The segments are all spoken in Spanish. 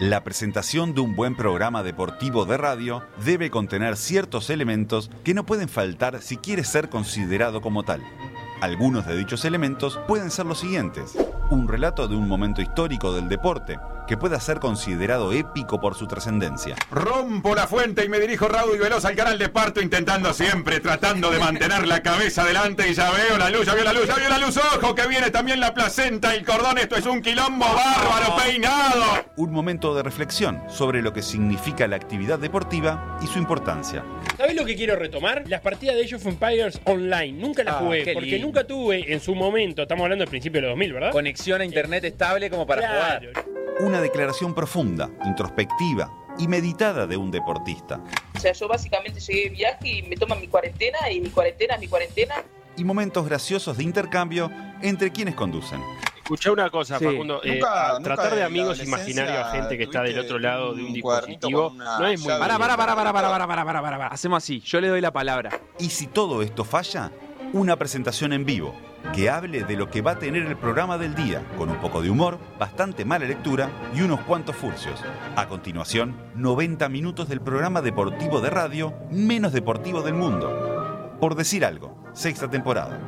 La presentación de un buen programa deportivo de radio debe contener ciertos elementos que no pueden faltar si quiere ser considerado como tal. Algunos de dichos elementos pueden ser los siguientes: un relato de un momento histórico del deporte que pueda ser considerado épico por su trascendencia. Rompo la fuente y me dirijo raudo y veloz al canal de parto, intentando siempre, tratando de mantener la cabeza adelante, y ya veo la luz, ya veo la luz, ojo que viene también la placenta, el cordón, esto es un quilombo bárbaro, peinado. Un momento de reflexión sobre lo que significa la actividad deportiva y su importancia. ¿Sabés lo que quiero retomar? Las partidas de Age of Empires online. Nunca las jugué, porque nunca tuve en su momento, estamos hablando del principio de los 2000, ¿verdad? Conexión a internet estable como para jugar. Una declaración profunda, introspectiva y meditada de un deportista. O sea, yo básicamente llegué de viaje y me toman mi cuarentena, y mi cuarentena es mi cuarentena. Y momentos graciosos de intercambio entre quienes conducen. Escuchá una cosa, sí. Facundo, nunca tratar de amigos imaginarios a gente que está del otro lado de un dispositivo no es muy... Pará. Hacemos así, yo le doy la palabra. Y si todo esto falla, una presentación en vivo que hable de lo que va a tener el programa del día, con un poco de humor, bastante mala lectura y unos cuantos furcios. A continuación, 90 minutos del programa deportivo de radio menos deportivo del mundo. Por decir algo, 6ª temporada.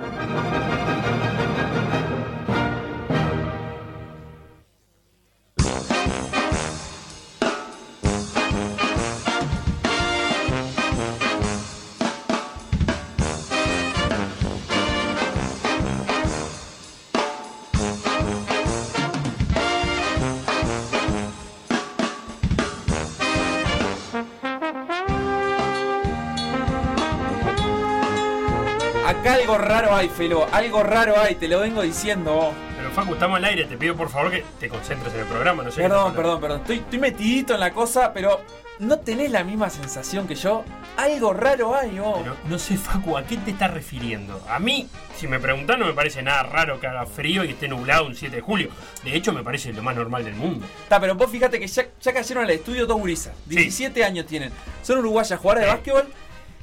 Algo raro hay, Felo, algo raro hay, te lo vengo diciendo vos. Pero Facu, estamos al aire, te pido por favor que te concentres en el programa, no sé. Perdón, estoy metidito en la cosa, pero ¿no tenés la misma sensación que yo? Algo raro hay vos. Pero no sé, Facu, ¿a qué te estás refiriendo? A mí, si me preguntás, no me parece nada raro que haga frío y que esté nublado un 7 de julio. De hecho, me parece lo más normal del mundo. Está, pero vos fíjate que ya cayeron al estudio dos gurisas, 17 sí. años tienen. Son uruguayas, jugadoras de básquetbol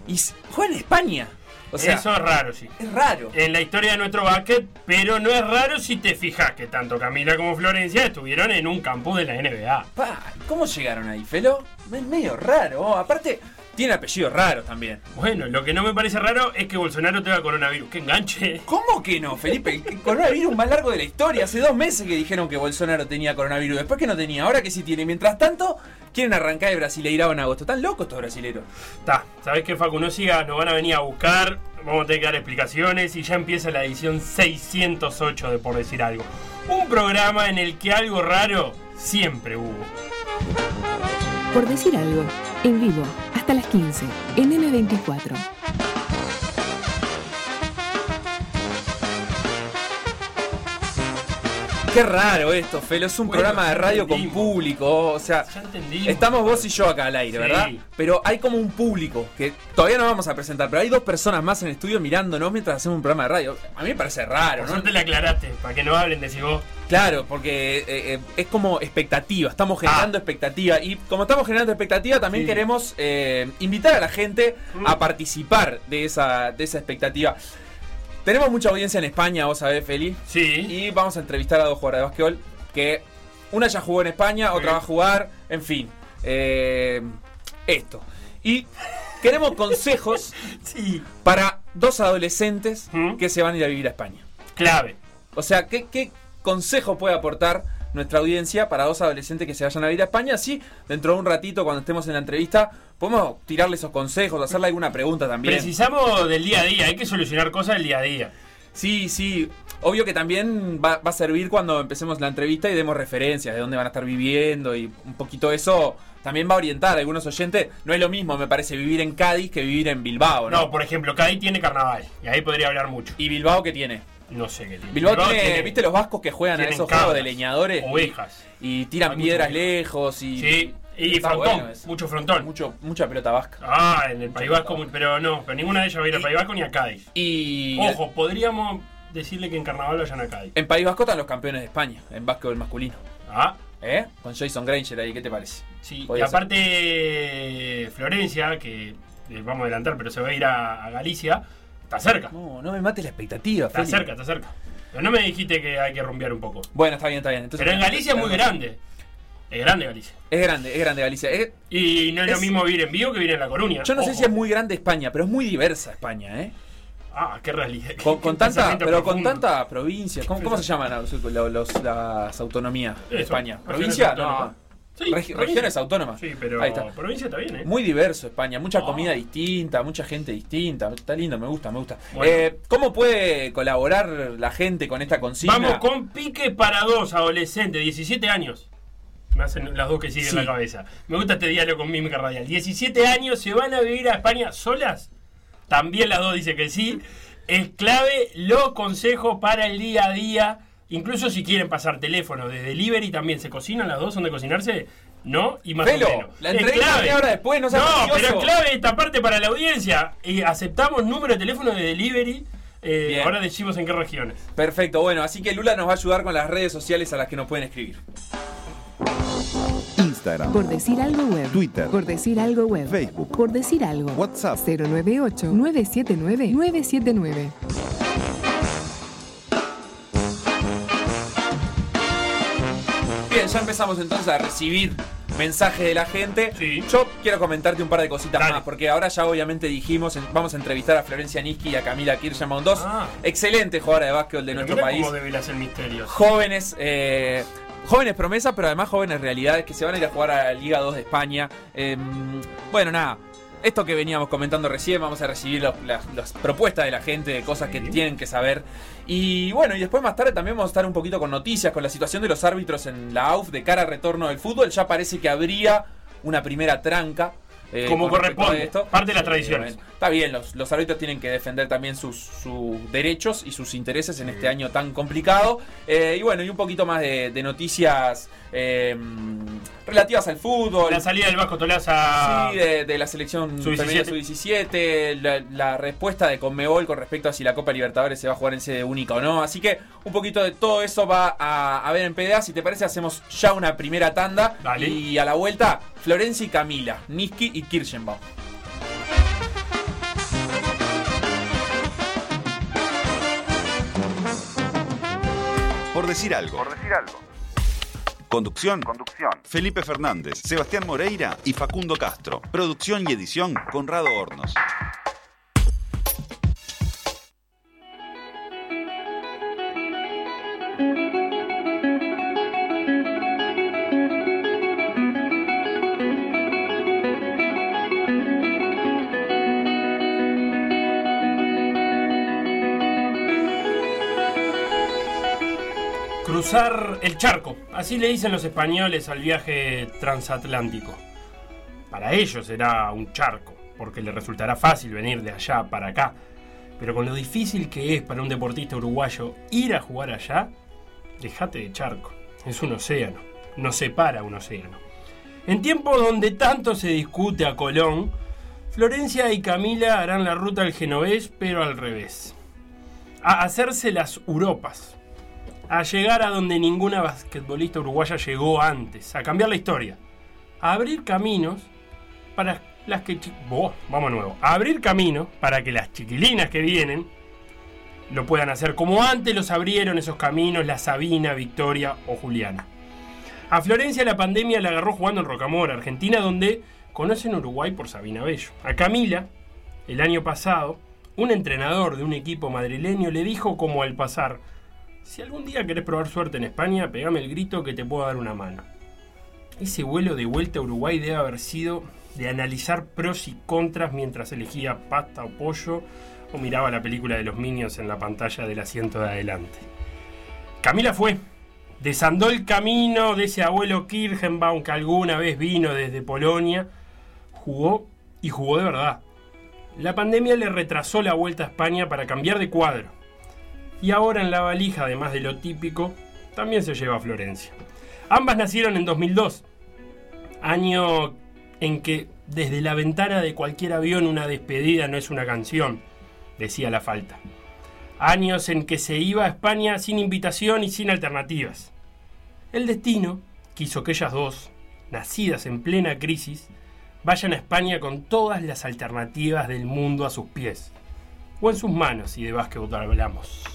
y juegan en España. O sea, eso es raro, sí. Es raro. En la historia de nuestro básquet, pero no es raro si te fijas que tanto Camila como Florencia estuvieron en un campus de la NBA. Pa, ¿cómo llegaron ahí, Felo? Es medio raro. Aparte, tiene apellidos raros también. Bueno, lo que no me parece raro es que Bolsonaro tenga coronavirus. ¡Qué enganche! ¿Cómo que no, Felipe? El coronavirus más largo de la historia. Hace 2 meses que dijeron que Bolsonaro tenía coronavirus. Después que no tenía. Ahora que sí tiene. Mientras tanto, quieren arrancar de Brasileirao en agosto. Están locos estos brasileros. Está. ¿Sabés qué, Facu? No sigas. Nos van a venir a buscar. Vamos a tener que dar explicaciones. Y ya empieza la edición 608 de Por Decir Algo. Un programa en el que algo raro siempre hubo. Por Decir Algo. En vivo. A las 15 en M24. Qué raro esto, Felo. Es un programa de radio entendimos. Con público. O sea, estamos vos y yo acá al aire, sí. ¿Verdad? Pero hay como un público que todavía no vamos a presentar, pero hay 2 personas más en el estudio mirándonos mientras hacemos un programa de radio. A mí me parece raro, ¿no? No te la aclaraste, para que no hablen, decís vos. Claro, porque es como expectativa, estamos generando expectativa. Y como estamos generando expectativa, también queremos invitar a la gente a participar de esa expectativa. Tenemos mucha audiencia en España, vos sabés, Feli. Sí. Y vamos a entrevistar a 2 jugadoras de básquetbol, que una ya jugó en España, otra va a jugar, en fin. Esto. Y queremos consejos para 2 adolescentes que se van a ir a vivir a España. Clave. O sea, ¿qué consejo puede aportar nuestra audiencia para 2 adolescentes que se vayan a vivir a España? Así, dentro de un ratito, cuando estemos en la entrevista, podemos tirarle esos consejos, hacerle alguna pregunta también. Precisamos del día a día, hay que solucionar cosas del día a día. Sí. Obvio que también va a servir cuando empecemos la entrevista y demos referencias de dónde van a estar viviendo y un poquito eso también va a orientar a algunos oyentes. No es lo mismo, me parece, vivir en Cádiz que vivir en Bilbao, ¿no? No, por ejemplo, Cádiz tiene carnaval y ahí podría hablar mucho. ¿Y Bilbao qué tiene? No sé qué tiene. Bilbao tiene, ¿viste los vascos que juegan a esos juegos de leñadores? Ovejas. Y tiran piedras lejos y... Sí. Y frontón, bueno, mucho frontón. Mucha pelota vasca. En el País Vasco, pero ninguna de ellas va a ir al País Vasco ni a Cádiz. Y ojo, podríamos decirle que en Carnaval vayan a Cádiz. En País Vasco están los campeones de España, en básquetbol masculino. Con Jason Granger ahí, ¿qué te parece? Sí, y aparte Florencia, que vamos a adelantar, pero se va a ir a Galicia, está cerca. No me mates la expectativa, Felipe. Está cerca. Pero no me dijiste que hay que rumbear un poco. Bueno, está bien. Entonces, pero en Galicia es muy grande. Es grande Galicia. Es grande Galicia. Y no es lo mismo vivir en Vigo que vivir en La Coruña. Yo no sé si es muy grande España, pero es muy diversa España, ¿eh? Ah, qué realidad. Con tanta provincia. ¿Cómo se llaman las autonomías de España? ¿Provincia? No. Sí, regiones autónomas. Sí, pero ahí está. Provincia está bien, ¿eh? Muy diverso España. Mucha comida distinta, mucha gente distinta. Está lindo, me gusta. Bueno. ¿Cómo puede colaborar la gente con esta consigna? Vamos con pique para dos, adolescentes, 17 años. Me hacen las dos que siguen la cabeza. Me gusta este diálogo con Mímica Radial. 17 años, ¿se van a vivir a España solas? También las dos dicen que sí. Es clave los consejos para el día a día. Incluso si quieren pasar teléfonos de delivery también. ¿Se cocinan las dos? ¿Son de cocinarse? ¿No? Y más o menos. La entrevista de ahora después. No, pero es clave esta parte para la audiencia. Aceptamos número de teléfono de delivery. Ahora decimos en qué regiones. Perfecto. Bueno, así que Lula nos va a ayudar con las redes sociales a las que nos pueden escribir. Instagram. Por decir algo web. Twitter. Por decir algo web. Facebook. Por decir algo. WhatsApp. 098-979-979. Bien, ya empezamos entonces a recibir mensajes de la gente. Sí. Yo quiero comentarte un par de cositas más, porque ahora ya obviamente dijimos, vamos a entrevistar a Florencia Niski y a Camila Kirchenbaum, dos excelentes jugadoras de básquetbol de nuestro país. ¿Cómo develas el misterio? Jóvenes promesas, pero además jóvenes realidades que se van a ir a jugar a la Liga 2 de España. Bueno, nada, esto que veníamos comentando recién, vamos a recibir las propuestas de la gente, de cosas que tienen que saber. Y bueno, y después más tarde también vamos a estar un poquito con noticias, con la situación de los árbitros en la AUF de cara al retorno del fútbol. Ya parece que habría una primera tranca. Como corresponde, esto. Parte de las tradiciones. Está bien, los árbitros tienen que defender también sus derechos y sus intereses en este año tan complicado. Y bueno, y un poquito más de noticias relativas al fútbol. La salida del Vasco Tolaza. Sí, de la selección sub-17. La respuesta de Conmebol con respecto a si la Copa Libertadores se va a jugar en sede única o no. Así que un poquito de todo eso va a haber en PDA. Si te parece, hacemos ya una primera tanda. Dale. Y a la vuelta, Florencia y Camila, Niski y Kirchenbaum. Por decir algo. Por decir algo. Conducción. Felipe Fernández, Sebastián Moreira y Facundo Castro. Producción y edición, Conrado Hornos. Cruzar el charco, así le dicen los españoles al viaje transatlántico. Para ellos será un charco, porque les resultará fácil venir de allá para acá. Pero con lo difícil que es para un deportista uruguayo ir a jugar allá, dejate de charco, es un océano, nos separa un océano. En tiempos donde tanto se discute a Colón, Florencia y Camila harán la ruta al genovés, pero al revés. A hacerse las Europas. A llegar a donde ninguna basquetbolista uruguaya llegó antes. A cambiar la historia. A abrir caminos para las que... vamos de nuevo. A abrir caminos para que las chiquilinas que vienen lo puedan hacer. Como antes los abrieron esos caminos la Sabina, Victoria o Juliana. A Florencia la pandemia la agarró jugando en Rocamora, Argentina, donde conocen Uruguay por Sabina Bello. A Camila, el año pasado, un entrenador de un equipo madrileño le dijo como al pasar... Si algún día querés probar suerte en España, pegame el grito que te puedo dar una mano. Ese vuelo de vuelta a Uruguay debe haber sido de analizar pros y contras mientras elegía pasta o pollo o miraba la película de los Minions en la pantalla del asiento de adelante. Camila fue. Desandó el camino de ese abuelo Kirchenbaum que alguna vez vino desde Polonia. Jugó y jugó de verdad. La pandemia le retrasó la vuelta a España para cambiar de cuadro. Y ahora en la valija, además de lo típico, también se lleva a Florencia. Ambas nacieron en 2002, año en que desde la ventana de cualquier avión una despedida no es una canción, decía La Falta. Años en que se iba a España sin invitación y sin alternativas. El destino quiso que ellas dos, nacidas en plena crisis, vayan a España con todas las alternativas del mundo a sus pies. O en sus manos, y de básquetbol hablamos.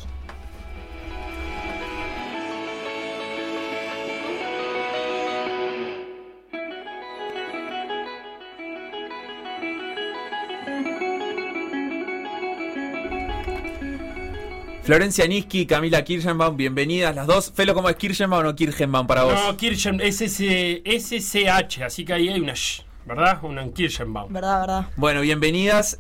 Florencia Niski, Camila Kirchenbaum, bienvenidas las dos. Felo, ¿cómo es Kirchenbaum o Kirchenbaum para vos? No, Kirchenbaum, es SCH, así que ahí hay una sh, ¿verdad? Una Kirchenbaum. Verdad. Bueno, bienvenidas.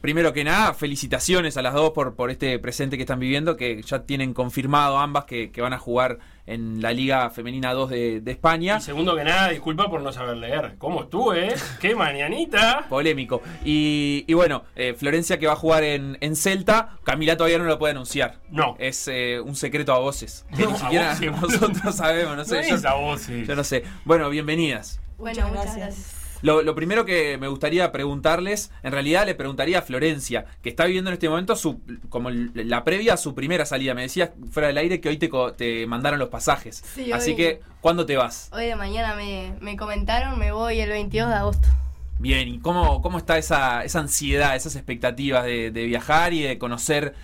Primero que nada, felicitaciones a las dos por este presente que están viviendo, que ya tienen confirmado ambas que van a jugar en la Liga Femenina 2 de España. Y segundo que nada, disculpa por no saber leer. ¿Cómo estuve? ¡Qué mañanita! Polémico. Y bueno, Florencia que va a jugar en Celta, Camila todavía no lo puede anunciar. No. Es un secreto a voces. Que no, ni siquiera voces, nosotros sabemos. No sé. No yo, es a voces. Yo no sé. Bueno, bienvenidas. Bueno, muchas gracias. Lo primero que me gustaría preguntarles, en realidad le preguntaría a Florencia, que está viviendo en este momento la previa a su primera salida. Me decías fuera del aire que hoy te mandaron los pasajes. Sí, así que, ¿cuándo te vas? Hoy de mañana me comentaron, me voy el 22 de agosto. Bien, ¿y cómo está esa ansiedad, esas expectativas de viajar y de conocer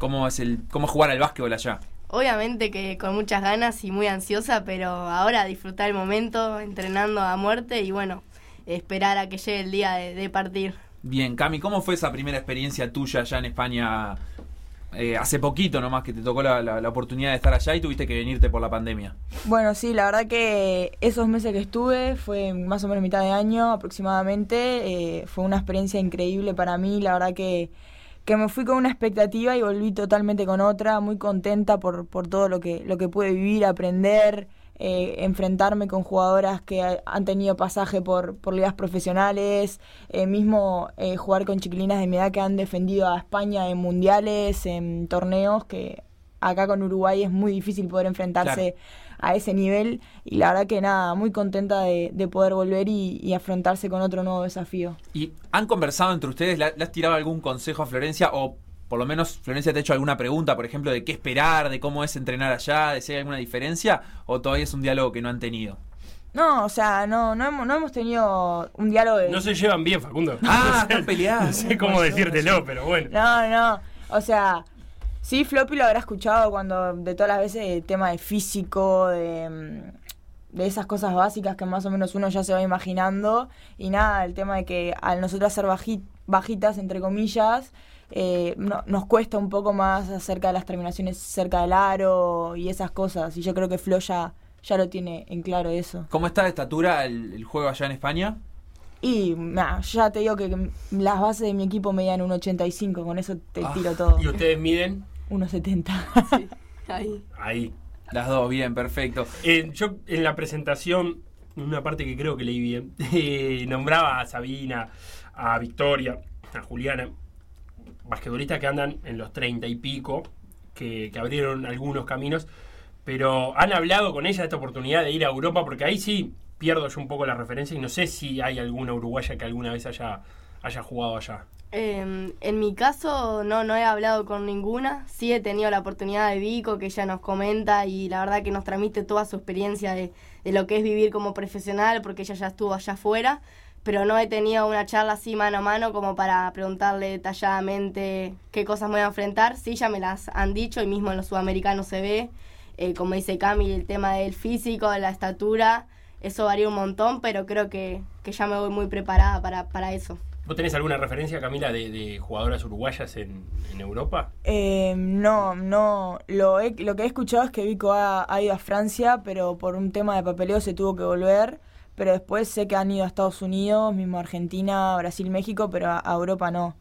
cómo jugar al básquetbol allá? Obviamente que con muchas ganas y muy ansiosa, pero ahora disfrutar el momento, entrenando a muerte y bueno, esperar a que llegue el día de partir. Bien, Cami, ¿cómo fue esa primera experiencia tuya allá en España? Hace poquito nomás que te tocó la oportunidad de estar allá y tuviste que venirte por la pandemia. Bueno, sí, la verdad que esos meses que estuve, fue más o menos mitad de año aproximadamente, fue una experiencia increíble para mí, la verdad que me fui con una expectativa y volví totalmente con otra, muy contenta por todo lo que pude vivir, aprender, enfrentarme con jugadoras que han tenido pasaje por ligas profesionales, mismo jugar con chiquilinas de mi edad que han defendido a España en mundiales, en torneos, que acá con Uruguay es muy difícil poder enfrentarse a ese nivel, y la verdad que nada, muy contenta de poder volver y afrontarse con otro nuevo desafío. ¿Y han conversado entre ustedes? ¿Le has tirado algún consejo a Florencia o por lo menos Florencia te ha hecho alguna pregunta, por ejemplo, de qué esperar, de cómo es entrenar allá, de si hay alguna diferencia, o todavía es un diálogo que no han tenido? No, o sea, no hemos tenido un diálogo de... No se llevan bien, Facundo. Ah, están peleadas. No sé cómo decírtelo, pero bueno. No, o sea, sí, Floppy lo habrá escuchado cuando, de todas las veces, el tema de físico, de esas cosas básicas que más o menos uno ya se va imaginando, y nada, el tema de que al nosotros ser bajitas, entre comillas, nos cuesta un poco más acerca de las terminaciones cerca del aro y esas cosas, y yo creo que Flo ya lo tiene en claro eso. ¿Cómo está de estatura el juego allá en España? Y ya te digo que las bases de mi equipo medían 1.85, con eso te tiro todo. ¿Y ustedes miden? 1.70. Sí, ahí. Las dos, bien, perfecto. Yo en la presentación, una parte que creo que leí bien, nombraba a Sabina, a Victoria, a Juliana, basquetbolistas que andan en los 30 y pico, que abrieron algunos caminos, pero han hablado con ella de esta oportunidad de ir a Europa, porque ahí sí pierdo yo un poco la referencia y no sé si hay alguna uruguaya que alguna vez haya jugado allá. En mi caso no he hablado con ninguna, sí he tenido la oportunidad de Vico, que ella nos comenta y la verdad que nos transmite toda su experiencia de lo que es vivir como profesional, porque ella ya estuvo allá afuera, pero no he tenido una charla así mano a mano como para preguntarle detalladamente qué cosas me voy a enfrentar. Sí, ya me las han dicho y mismo en los sudamericanos se ve, como dice Cami, el tema del físico, de la estatura, eso varía un montón, pero creo que ya me voy muy preparada para eso. ¿Vos tenés alguna referencia, Camila, de jugadoras uruguayas en Europa? No. Lo que he escuchado es que Vico ha ido a Francia, pero por un tema de papeleo se tuvo que volver. Pero después sé que han ido a Estados Unidos, mismo Argentina, Brasil, México, pero a Europa no.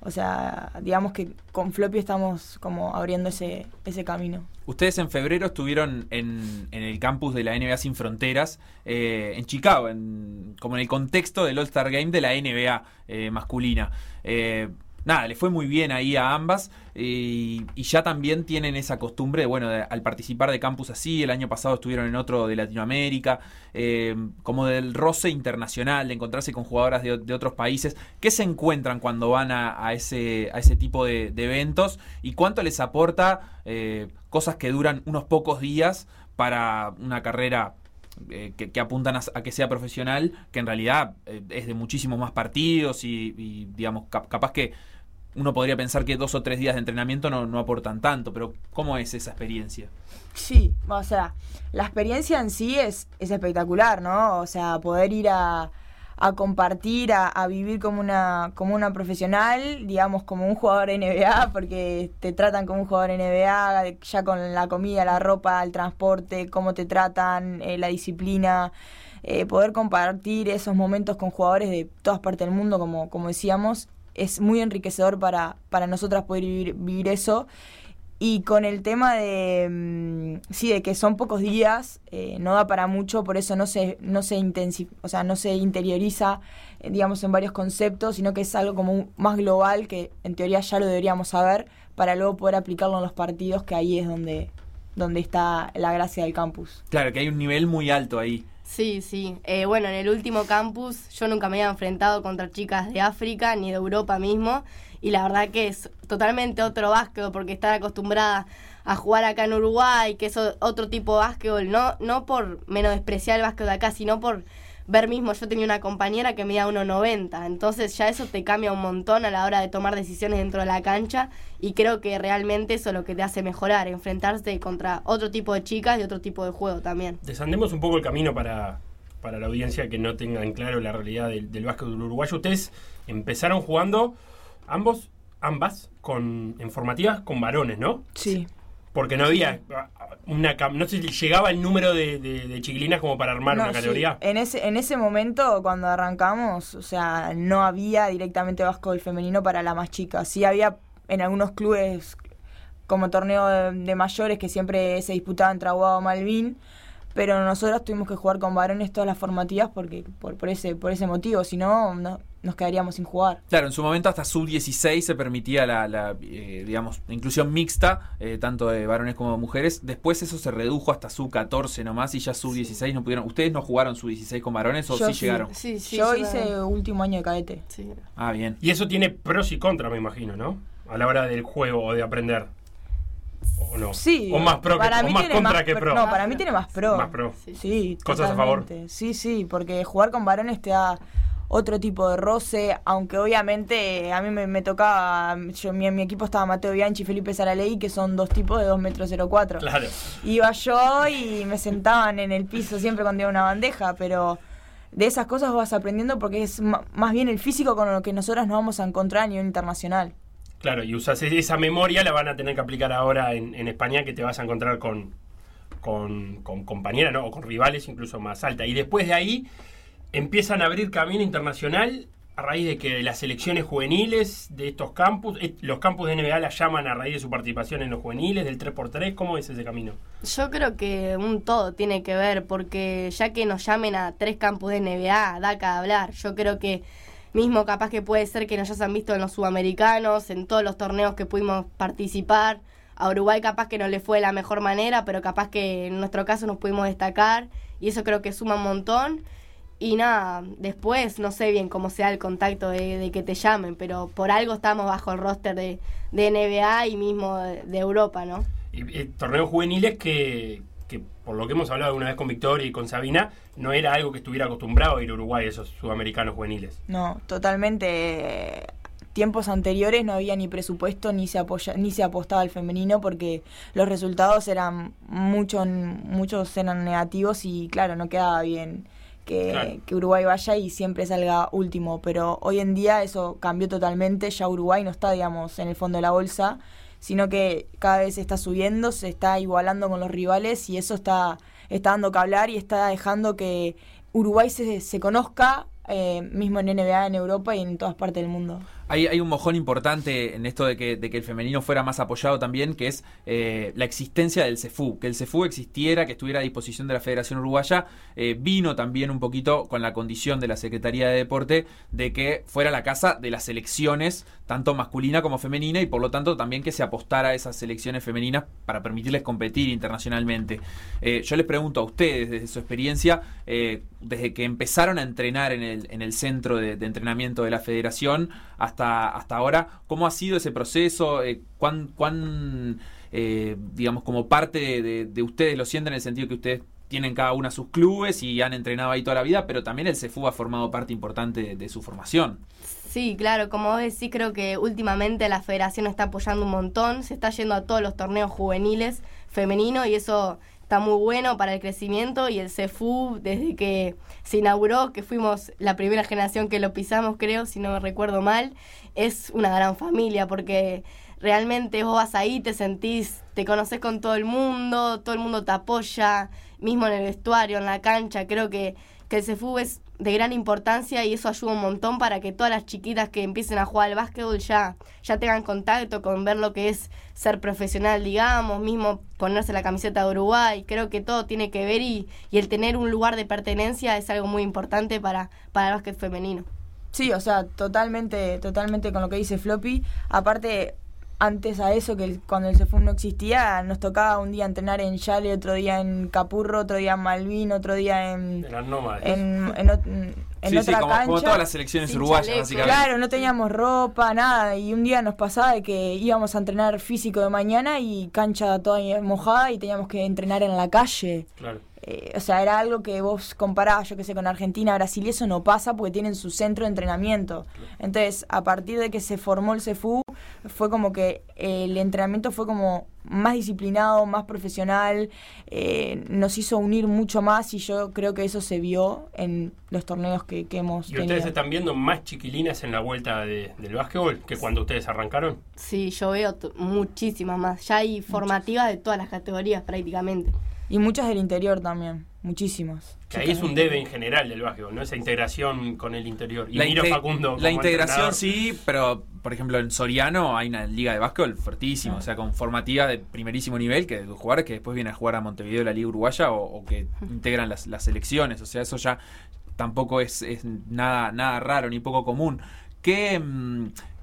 O sea, digamos que con Floppy estamos como abriendo ese camino. Ustedes en febrero estuvieron en el campus de la NBA Sin Fronteras, en Chicago, como en el contexto del All-Star Game de la NBA masculina. Nada, les fue muy bien ahí a ambas y ya también tienen esa costumbre, al participar de campus así, el año pasado estuvieron en otro de Latinoamérica, como del roce internacional, de encontrarse con jugadoras de otros países. ¿Qué se encuentran cuando van a ese tipo de eventos? ¿Y cuánto les aporta cosas que duran unos pocos días para una carrera que apuntan a que sea profesional, que en realidad es de muchísimos más partidos y digamos, capaz que uno podría pensar que 2 o 3 días de entrenamiento no aportan tanto, pero ¿cómo es esa experiencia? Sí, o sea, la experiencia en sí es espectacular, ¿no? O sea, poder ir a a compartir, a vivir como una profesional, digamos, como un jugador NBA, porque te tratan como un jugador NBA, ya con la comida, la ropa, el transporte, cómo te tratan, la disciplina, poder compartir esos momentos con jugadores de todas partes del mundo, como decíamos, es muy enriquecedor para nosotras poder vivir eso. Y con el tema de que son pocos días, no da para mucho, por eso no se interioriza, digamos, en varios conceptos, sino que es algo como más global, que en teoría ya lo deberíamos saber, para luego poder aplicarlo en los partidos, que ahí es donde está la gracia del campus. Claro, que hay un nivel muy alto ahí. Sí. Bueno, en el último campus yo nunca me había enfrentado contra chicas de África ni de Europa mismo, y la verdad que es totalmente otro básquetbol, porque estar acostumbrada a jugar acá en Uruguay, que es otro tipo de básquetbol, no por menospreciar el básquetbol de acá, sino por ver mismo. Yo tenía una compañera que medía 1.90, entonces ya eso te cambia un montón a la hora de tomar decisiones dentro de la cancha, y creo que realmente eso es lo que te hace mejorar, enfrentarse contra otro tipo de chicas y otro tipo de juego también. Desandemos un poco el camino para la audiencia que no tenga en claro la realidad del básquetbol uruguayo. Ustedes empezaron jugando ambas en formativas con varones, ¿no? Sí. Porque no había no sé si llegaba el número de chiquilinas como para armar una categoría. Sí. En ese momento, cuando arrancamos, o sea, no había directamente básquetbol femenino para la más chica. Sí había en algunos clubes como torneo de mayores que siempre se disputaba entre Aguado o Malvin, pero nosotros tuvimos que jugar con varones todas las formativas porque por ese motivo, si no nos quedaríamos sin jugar. Claro, en su momento hasta sub-16 se permitía la inclusión mixta, tanto de varones como de mujeres. Después eso se redujo hasta sub-14 nomás, y ya sub-16 no pudieron. ¿Ustedes no jugaron sub-16 con varones o sí llegaron? Sí, yo hice último año de cadete. Sí. Ah, bien. Y eso tiene pros y contras, me imagino, ¿no? A la hora del juego o de aprender. ¿O no? Sí. ¿O más pro o más contra más que pro? No, para mí tiene más pro. Más pro. Sí, cosas totalmente. A favor. Sí, porque jugar con varones te da otro tipo de roce, aunque obviamente a mí me tocaba, en mi equipo estaba Mateo Bianchi y Felipe Saraley, que son dos tipos de 2,04 metros. Claro. Iba yo y me sentaban en el piso siempre cuando iba una bandeja, pero de esas cosas vas aprendiendo porque es más bien el físico con lo que nosotras nos vamos a encontrar a nivel internacional. Claro, y usás esa memoria, la van a tener que aplicar ahora en España, que te vas a encontrar con compañeras, ¿no? O con rivales incluso más altas. Y después de ahí empiezan a abrir camino internacional a raíz de que las selecciones juveniles de estos campus, los campus de NBA la llaman a raíz de su participación en los juveniles, del 3x3, ¿cómo es ese camino? Yo creo que un todo tiene que ver, porque ya que nos llamen a 3 campus de NBA, da que hablar. Yo creo que mismo capaz que puede ser que nos hayan visto en los sudamericanos, en todos los torneos que pudimos participar. A Uruguay capaz que no le fue de la mejor manera, pero capaz que en nuestro caso nos pudimos destacar, y eso creo que suma un montón. Y nada, después no sé bien cómo sea el contacto de que te llamen, pero por algo estamos bajo el roster de NBA y mismo de Europa, ¿no? Y torneos juveniles que, por lo que hemos hablado una vez con Victoria y con Sabina, no era algo que estuviera acostumbrado a ir a Uruguay, esos sudamericanos juveniles. No, totalmente. Tiempos anteriores no había ni presupuesto ni se apostaba al femenino, porque los resultados eran muchos eran negativos, y claro, no quedaba bien que Uruguay vaya y siempre salga último, pero hoy en día eso cambió totalmente. Ya Uruguay no está, digamos, en el fondo de la bolsa, sino que cada vez se está subiendo, se está igualando con los rivales, y eso está dando que hablar y está dejando que Uruguay se conozca, mismo en NBA, en Europa y en todas partes del mundo. Hay un mojón importante en esto de que el femenino fuera más apoyado también, que es la existencia del CEFU, que el CEFU existiera, que estuviera a disposición de la Federación Uruguaya. Vino también un poquito con la condición de la Secretaría de Deporte de que fuera la casa de las selecciones, tanto masculina como femenina, y por lo tanto también que se apostara a esas selecciones femeninas para permitirles competir internacionalmente. Yo les pregunto a ustedes, desde su experiencia, desde que empezaron a entrenar en el centro de entrenamiento de la Federación hasta ahora, ¿cómo ha sido ese proceso? ¿Cuán digamos, como parte de ustedes lo sienten, en el sentido que ustedes tienen cada una sus clubes y han entrenado ahí toda la vida, pero también el CEFU ha formado parte importante de su formación? Sí, claro, como vos decís, creo que últimamente la federación está apoyando un montón, se está yendo a todos los torneos juveniles femeninos, y eso está muy bueno para el crecimiento, y el CEFU, desde que se inauguró, que fuimos la primera generación que lo pisamos, creo, si no me recuerdo mal, es una gran familia, porque realmente vos vas ahí, te sentís, te conocés con todo el mundo te apoya, mismo en el vestuario, en la cancha. Creo que el CEFU es de gran importancia y eso ayuda un montón para que todas las chiquitas que empiecen a jugar al básquetbol ya tengan contacto con ver lo que es ser profesional, digamos, mismo ponerse la camiseta de Uruguay. Creo que todo tiene que ver y el tener un lugar de pertenencia es algo muy importante para el básquet femenino. Sí, o sea, totalmente con lo que dice Floppy. Aparte, antes a eso, que cuando el CEFU no existía, nos tocaba un día entrenar en Yale, otro día en Capurro, otro día en Malvin, otro día en otra cancha. Como todas las selecciones uruguayas, básicamente. Claro, no teníamos ropa, nada, y un día nos pasaba de que íbamos a entrenar físico de mañana y cancha toda mojada y teníamos que entrenar en la calle. Claro. O sea, era algo que vos comparabas, yo qué sé, con Argentina, Brasil, y eso no pasa porque tienen su centro de entrenamiento. Entonces, a partir de que se formó el CEFU, fue como que el entrenamiento fue como más disciplinado, más profesional, nos hizo unir mucho más, y yo creo que eso se vio en los torneos que hemos tenido. ¿Y ustedes están viendo más chiquilinas en la vuelta del básquetbol que cuando ustedes arrancaron? Sí, yo veo muchísimas más, ya hay formativas de todas las categorías prácticamente. Y muchas del interior también, muchísimas. Que ahí es un debe en general del básquetbol, ¿no? Esa integración con el interior. Y miro Facundo. La integración entrenador. Sí, pero por ejemplo en Soriano hay una liga de básquetbol fortísima, o sea, con formativa de primerísimo nivel, que jugadores que después vienen a jugar a Montevideo de la Liga Uruguaya o que integran las selecciones. O sea, eso ya tampoco es nada raro ni poco común. ¿Qué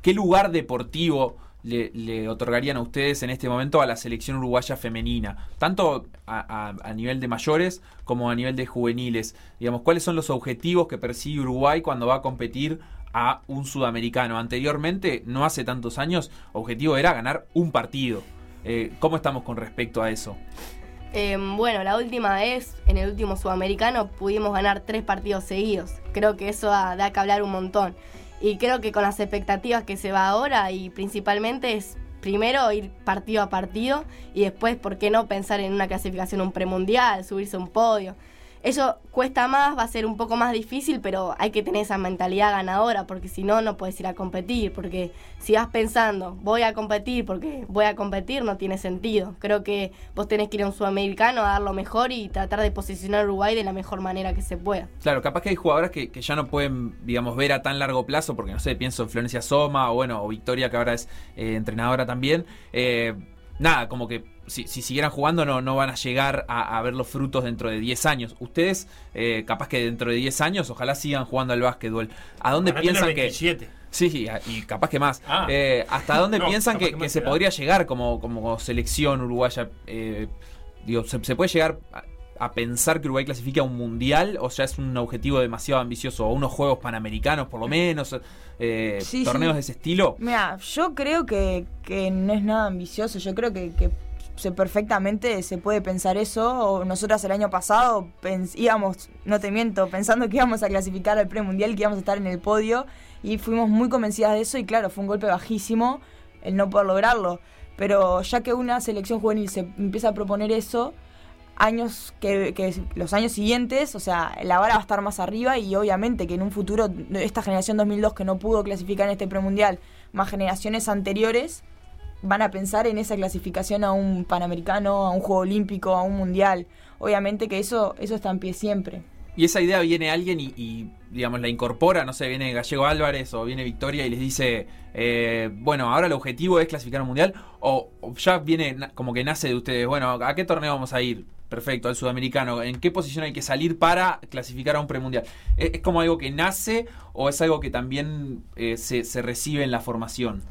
lugar deportivo le otorgarían a ustedes en este momento a la selección uruguaya femenina, tanto a nivel de mayores como a nivel de juveniles? Digamos, ¿cuáles son los objetivos que persigue Uruguay cuando va a competir a un sudamericano? Anteriormente, no hace tantos años, objetivo era ganar un partido. ¿Cómo estamos con respecto a eso? Bueno, la última vez, en el último sudamericano, pudimos ganar 3 partidos seguidos. Creo que eso da que hablar un montón. Y creo que con las expectativas que se va ahora, y principalmente es primero ir partido a partido y después, ¿por qué no pensar en una clasificación, un premundial, subirse a un podio? Eso cuesta más, va a ser un poco más difícil, pero hay que tener esa mentalidad ganadora, porque si no, no puedes ir a competir, porque si vas pensando, voy a competir porque voy a competir, no tiene sentido. Creo que vos tenés que ir a un sudamericano a dar lo mejor y tratar de posicionar a Uruguay de la mejor manera que se pueda. Claro, capaz que hay jugadoras que ya no pueden, digamos, ver a tan largo plazo, porque no sé, pienso en Florencia Soma o Victoria, que ahora es entrenadora también. Nada, como que si siguieran jugando no van a llegar a ver los frutos dentro de 10 años. Ustedes, capaz que dentro de 10 años, ojalá sigan jugando al básquetbol. ¿A dónde piensan que...? 27. Sí, y capaz que más. ¿Hasta dónde piensan que se podría llegar como selección uruguaya? ¿Se puede llegar a pensar que Uruguay clasifique a un mundial, o sea, es un objetivo demasiado ambicioso, o unos Juegos Panamericanos por lo menos, torneos de ese estilo? Mira, yo creo que no es nada ambicioso, yo creo que perfectamente se puede pensar eso. O nosotras el año pasado íbamos, no te miento, pensando que íbamos a clasificar al premundial, que íbamos a estar en el podio, y fuimos muy convencidas de eso, y claro, fue un golpe bajísimo el no poder lograrlo. Pero ya que una selección juvenil se empieza a proponer eso, los años siguientes, o sea, la vara va a estar más arriba, y obviamente que en un futuro, esta generación 2002 que no pudo clasificar en este premundial, más generaciones anteriores van a pensar en esa clasificación a un Panamericano, a un Juego Olímpico, a un Mundial. Obviamente que eso está en pie siempre. Y esa idea viene alguien y digamos, la incorpora, no sé, viene Gallego Álvarez o viene Victoria y les dice, bueno, ahora el objetivo es clasificar un Mundial, o ya viene como que nace de ustedes, bueno, ¿a qué torneo vamos a ir? Perfecto, al sudamericano. ¿En qué posición hay que salir para clasificar a un premundial? ¿Es como algo que nace o es algo que también se recibe en la formación?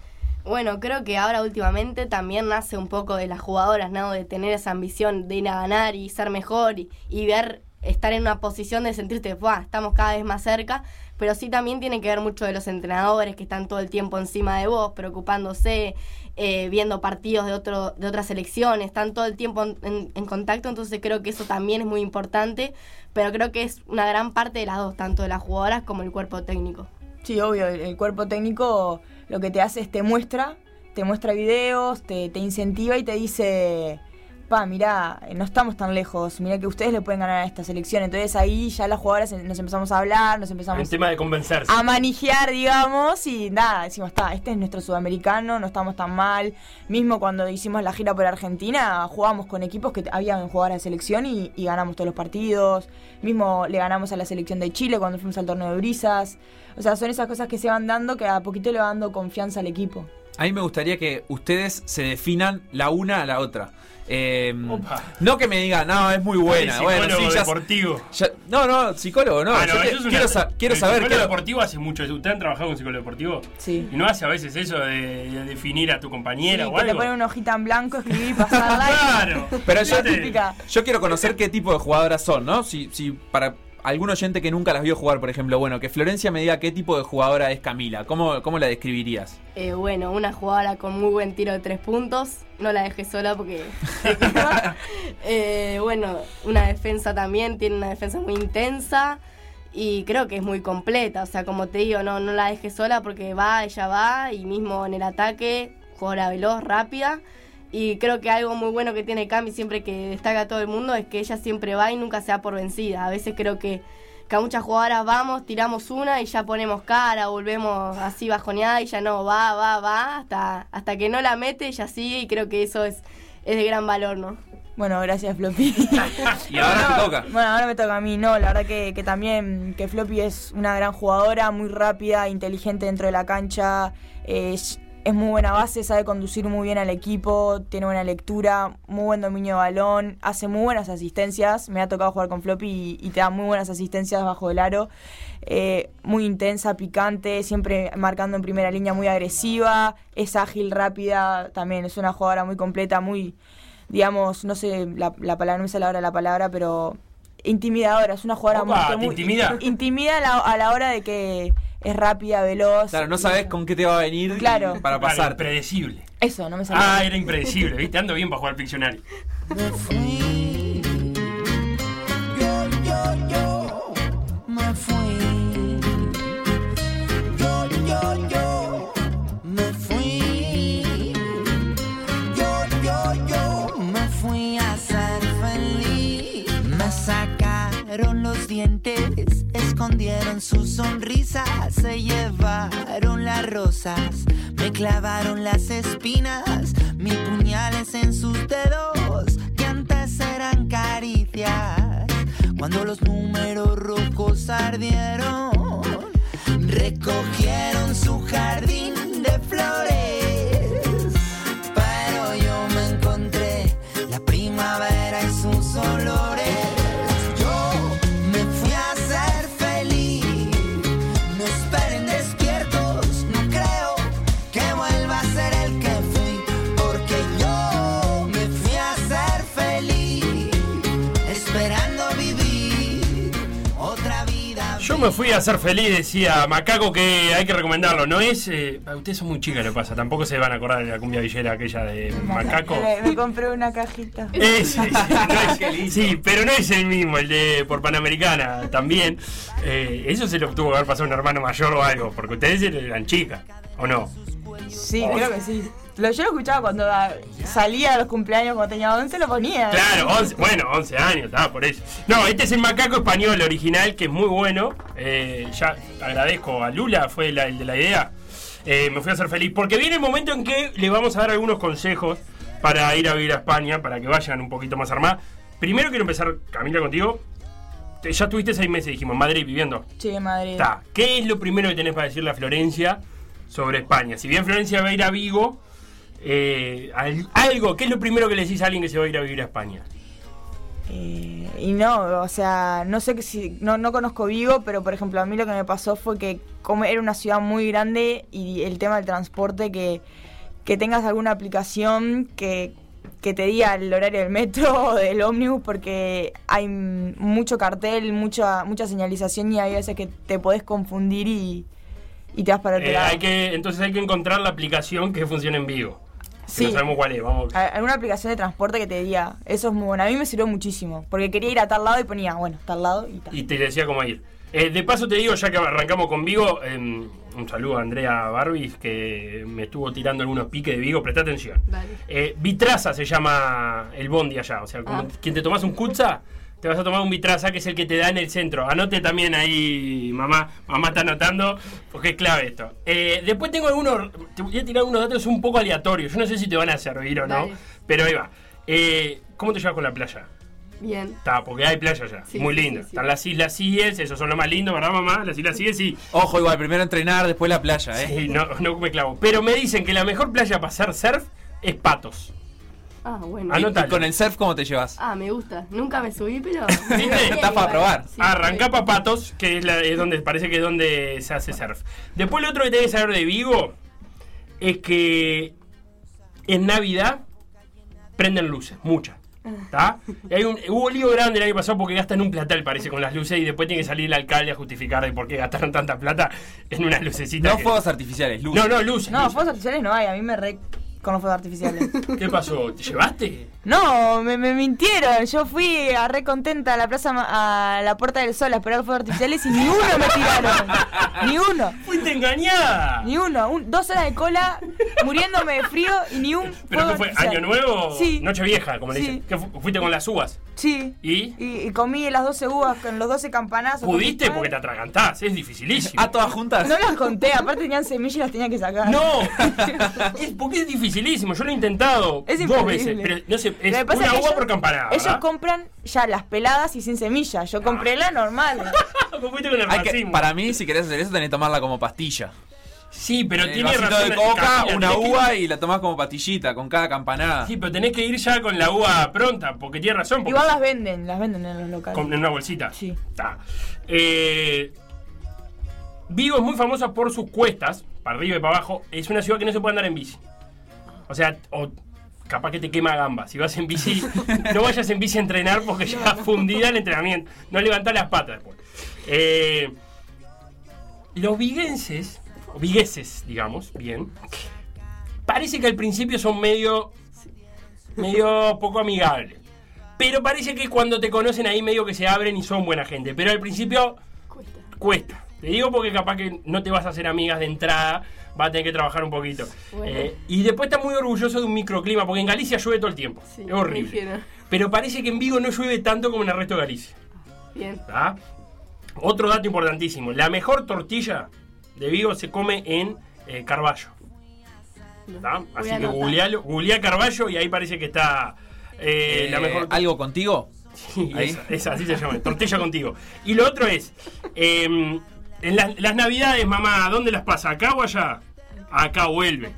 Bueno, creo que ahora últimamente también nace un poco de las jugadoras, ¿no? De tener esa ambición de ir a ganar y ser mejor y ver, estar en una posición de sentirte, ¡buah!, estamos cada vez más cerca. Pero sí también tiene que ver mucho de los entrenadores que están todo el tiempo encima de vos, preocupándose, viendo partidos de otras selecciones, están todo el tiempo en contacto. Entonces creo que eso también es muy importante, pero creo que es una gran parte de las dos, tanto de las jugadoras como el cuerpo técnico. Sí, obvio, el cuerpo técnico lo que te hace es te muestra videos, te incentiva y te dice, pa, mirá, no estamos tan lejos, mirá que ustedes le pueden ganar a esta selección. Entonces ahí ya las jugadoras nos empezamos a hablar, nos empezamos de convencerse, a manijear, digamos, y nada, decimos, está, este es nuestro sudamericano, no estamos tan mal. Mismo cuando hicimos la gira por Argentina, jugábamos con equipos que habían jugadoras de selección y ganamos todos los partidos. Mismo le ganamos a la selección de Chile cuando fuimos al torneo de Brisas. O sea, son esas cosas que se van dando, que a poquito le van dando confianza al equipo. A mí me gustaría que ustedes se definan la una a la otra. No que me digan, no, es muy buena. Bueno, sí, deportivo. No, psicólogo, no. Ah, no, quiero saber. Psicólogo deportivo hace mucho. ¿Ustedes han trabajado con psicólogo deportivo? Sí. ¿Y no hace a veces eso de definir a tu compañera, sí, o algo? Te ponen una hojita en blanco, escribir y pasarla. Claro. Pero yo quiero conocer qué tipo de jugadoras son, ¿no? Si para algún oyente que nunca las vio jugar, por ejemplo, bueno, que Florencia me diga qué tipo de jugadora es Camila. ¿Cómo la describirías? Bueno, una jugadora con muy buen tiro de 3 puntos. No la dejé sola porque... bueno, una defensa también, tiene una defensa muy intensa y creo que es muy completa. O sea, como te digo, no la dejé sola porque ella va y mismo en el ataque, jugadora veloz, rápida. Y creo que algo muy bueno que tiene Cami, siempre que destaca a todo el mundo, es que ella siempre va y nunca se da por vencida. A veces creo que a muchas jugadoras vamos, tiramos una y ya ponemos cara, volvemos así bajoneada y ya no, va, hasta que no la mete, ella sigue, y creo que eso es de gran valor, ¿no? Bueno, gracias, Floppy. Y ahora te toca. Bueno, ahora me toca a mí, no, la verdad que también que Floppy es una gran jugadora, muy rápida, inteligente dentro de la cancha, es muy buena base, sabe conducir muy bien al equipo, tiene buena lectura, muy buen dominio de balón, hace muy buenas asistencias. Me ha tocado jugar con Floppy y te da muy buenas asistencias bajo el aro. Muy intensa, picante, siempre marcando en primera línea, muy agresiva. Es ágil, rápida, también es una jugadora muy completa, muy, digamos, no sé, la palabra, no me sale ahora la palabra, pero intimidadora. Es una jugadora muy intimida a la hora de que... Es rápida, veloz. Claro, no sabes con qué te va a venir, claro, para pasar. Claro, impredecible. Eso, no me sabía. Ah, era impredecible, ¿viste? Ando bien para jugar al Piccionario. Me fui a ser feliz. Me sacaron los dientes, escondieron sus sonrisas, se llevaron las rosas, me clavaron las espinas, mis puñales en sus dedos, que antes eran caricias. Cuando los números rojos ardieron, recogieron su jardín de flores, pero yo me encontré la primavera y sus olores. Me fui a ser feliz, decía Macaco, que hay que recomendarlo. No es... ustedes son muy chicas, lo pasa. Tampoco se van a acordar de la cumbia villera aquella de Macaco. Me compré una cajita. Sí, pero no es el mismo, el de por Panamericana también. Eso se lo obtuvo que haber pasado un hermano mayor o algo, porque ustedes eran chicas, ¿o no? Sí, creo que sí. Yo lo escuchaba cuando salía a los cumpleaños, cuando tenía 11, lo ponía. Claro, 11 años, por eso. No, este es el Macaco español original, que es muy bueno. Ya agradezco a Lula, fue el de la idea. Me fui a hacer feliz, porque viene el momento en que le vamos a dar algunos consejos para ir a vivir a España, para que vayan un poquito más armadas. Primero quiero empezar, Camila, contigo. Ya estuviste 6 meses, dijimos, en Madrid viviendo. Sí, en Madrid. Está. ¿Qué es lo primero que tenés para decirle a Florencia sobre España? Si bien Florencia va a ir a Vigo, ¿qué es lo primero que le decís a alguien que se va a ir a vivir a España? Y no, o sea, no sé si no conozco Vigo, pero por ejemplo a mí lo que me pasó fue que como era una ciudad muy grande y el tema del transporte, que tengas alguna aplicación que te diga el horario del metro o del ómnibus, porque hay mucho cartel, mucha señalización y hay veces que te podés confundir y te vas para otro lado. Entonces hay que encontrar la aplicación que funcione en Vigo. Sí. No sabemos cuál es, vamos. Alguna aplicación de transporte que te diga, eso es muy bueno. A mí me sirvió muchísimo, porque quería ir a tal lado y ponía, bueno, tal lado y tal. Y te decía cómo ir. De paso te digo, ya que arrancamos con Vigo, un saludo a Andrea Barbis, que me estuvo tirando algunos piques de Vigo, presta atención. Vale. Vitraza se llama el bondi allá, o sea, como quien te tomás un kutza, te vas a tomar un vitraza, que es el que te da en el centro. Anote también ahí, mamá está anotando, porque es clave esto. Después tengo algunos, te voy a tirar unos datos un poco aleatorios, yo no sé si te van a servir o no, pero ahí va. ¿Cómo te llevas con la playa? Bien. Está, porque hay playa allá, sí, muy lindo. Sí, sí. Están las Islas Cies, esos son los más lindos, ¿verdad, mamá? Las Islas Cies y... Ojo, igual, primero entrenar, después la playa, ¿eh? Sí, no me clavo. Pero me dicen que la mejor playa para hacer surf es Patos. Ah, bueno. ¿Y con el surf cómo te llevas? Ah, me gusta. Nunca me subí, pero... Estás para probar. Sí, arrancá para Patos, que es donde parece que es donde se hace surf. Después lo otro que tenés que saber de Vigo es que en Navidad prenden luces, muchas. ¿Está? Hubo lío grande el año pasado porque gastan un platal, parece, con las luces, y después tiene que salir el alcalde a justificar de por qué gastaron tanta plata en unas lucecitas. No, que... fuegos artificiales, luces. No, luces. No, fuegos artificiales no hay, a mí me re... con los fuegos artificiales. ¿Qué pasó? ¿Te llevaste? No, me mintieron. Yo fui a re contenta a la plaza, a la Puerta del Sol, a esperar fuegos artificiales y ni uno me tiraron. Ni uno. Fuiste engañada. Ni uno. 2 horas de cola, muriéndome de frío y ni un... ¿Pero qué fue? ¿Año nuevo? Sí. Noche vieja, como le dicen. ¿Qué fuiste con las uvas? Sí. ¿Y comí las 12 uvas con los 12 campanazos? ¿Pudiste? Porque te atragantás. Es dificilísimo. ¿Ah, todas juntas? No las conté. Aparte tenían semillas y las tenía que sacar. ¡No! Porque es dificilísimo. Yo lo he intentado 2 veces. Pero no sé... Es una uva por campanada. Ellos, ¿verdad?, compran ya las peladas y sin semillas. Yo compré la normal. Para mí, si querés hacer eso, tenés que tomarla como pastilla. Sí, pero tiene razón. Un vasito de coca, una uva, y la tomás como pastillita con cada campanada. Sí, pero tenés que ir ya con la uva pronta, porque tiene razón. Porque igual las venden en los locales. En una bolsita. Sí. Vigo es muy famosa por sus cuestas, para arriba y para abajo. Es una ciudad que no se puede andar en bici. O sea, capaz que te quema gamba. Si vas en bici, no vayas en bici a entrenar porque ya fundida el entrenamiento. No levantás las patas después. Los vigueses, digamos, bien. Parece que al principio son medio poco amigables. Pero parece que cuando te conocen ahí medio que se abren y son buena gente. Pero al principio cuesta. Te digo porque capaz que no te vas a hacer amigas de entrada. Va a tener que trabajar un poquito. Bueno. Y después está muy orgulloso de un microclima, porque en Galicia llueve todo el tiempo. Sí, es horrible. Pero parece que en Vigo no llueve tanto como en el resto de Galicia. Bien. ¿Tá? Otro dato importantísimo. La mejor tortilla de Vigo se come en Carballo. ¿Tá? Así que googleá Carballo y ahí parece que está la mejor. ¿Algo contigo? Sí, ahí. Esa, así se llama. Tortilla contigo. Y lo otro es... en las navidades, mamá, ¿dónde las pasa? ¿Acá o allá? Acá vuelve.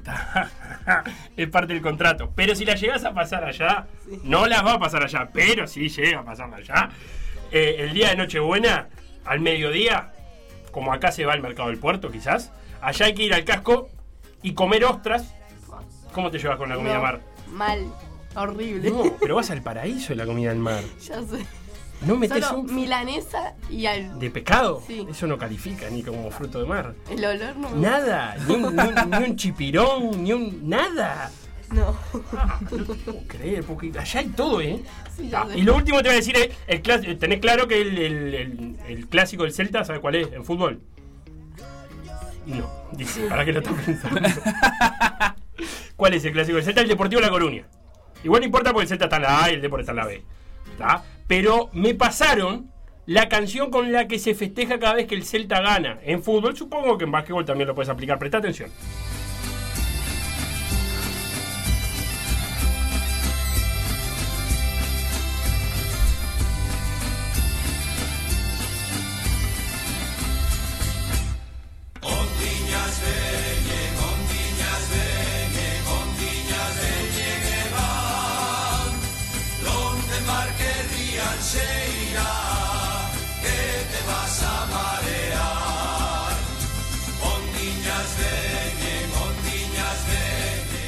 Es parte del contrato. Pero si las llegas a pasar allá, sí. No las va a pasar allá. Pero si llega a pasarla allá, el día de Nochebuena, al mediodía, como acá se va al mercado del puerto, quizás, allá hay que ir al casco y comer ostras. ¿Cómo te llevas con la comida del mar? Mal, horrible. No, pero vas al paraíso de la comida del mar. Ya sé. No metes solo milanesa y algo. ¿De pescado? Sí. Eso no califica ni como fruto de mar. El olor no. Nada, ni un chipirón, nada. No. Ah, no te puedo creer, porque allá hay todo, ¿eh? Sí, y lo último que te voy a decir es, tenés claro que el clásico del Celta, ¿sabes cuál es? En fútbol. No, dice, ¿para qué lo estás pensando? ¿Cuál es el clásico del Celta? El Deportivo La Coruña. Igual no importa porque el Celta está en la A y el Deportivo está en la B. ¿Está? Pero me pasaron la canción con la que se festeja cada vez que el Celta gana. En fútbol, supongo que en básquetbol también lo puedes aplicar. Presta atención.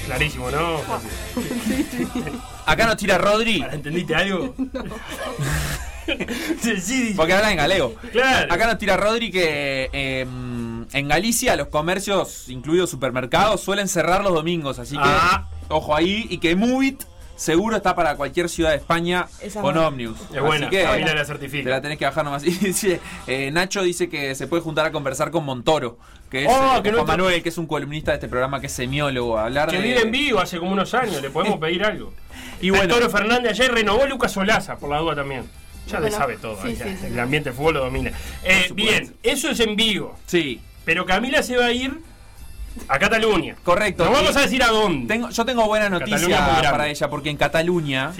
Clarísimo, ¿no? Sí. Acá nos tira Rodri. ¿Entendiste algo? No. Sí. Porque habla en galego. Claro. Acá nos tira Rodri que en Galicia los comercios, incluidos supermercados, suelen cerrar los domingos. Así que, ojo ahí. Y que Movit seguro está para cualquier ciudad de España esa con ómnibus. Es buena, Camila la certifica. Te la tenés que bajar nomás. Y dice, Nacho dice que se puede juntar a conversar con Montoro, que es Manuel, que es un columnista de este programa, que es semiólogo. Hablar que vive en vivo hace como unos años, le podemos pedir algo. Y bueno, Toro Fernández ayer renovó Lucas Olaza, por la duda también. Ya bueno, le sabe todo, sí, sí, sí. El ambiente de fútbol lo domina. Bien, eso es en vivo. Sí. Pero Camila se va a ir a Cataluña. Correcto. No vamos a decir a dónde. Yo tengo buena noticia para ella, porque en Cataluña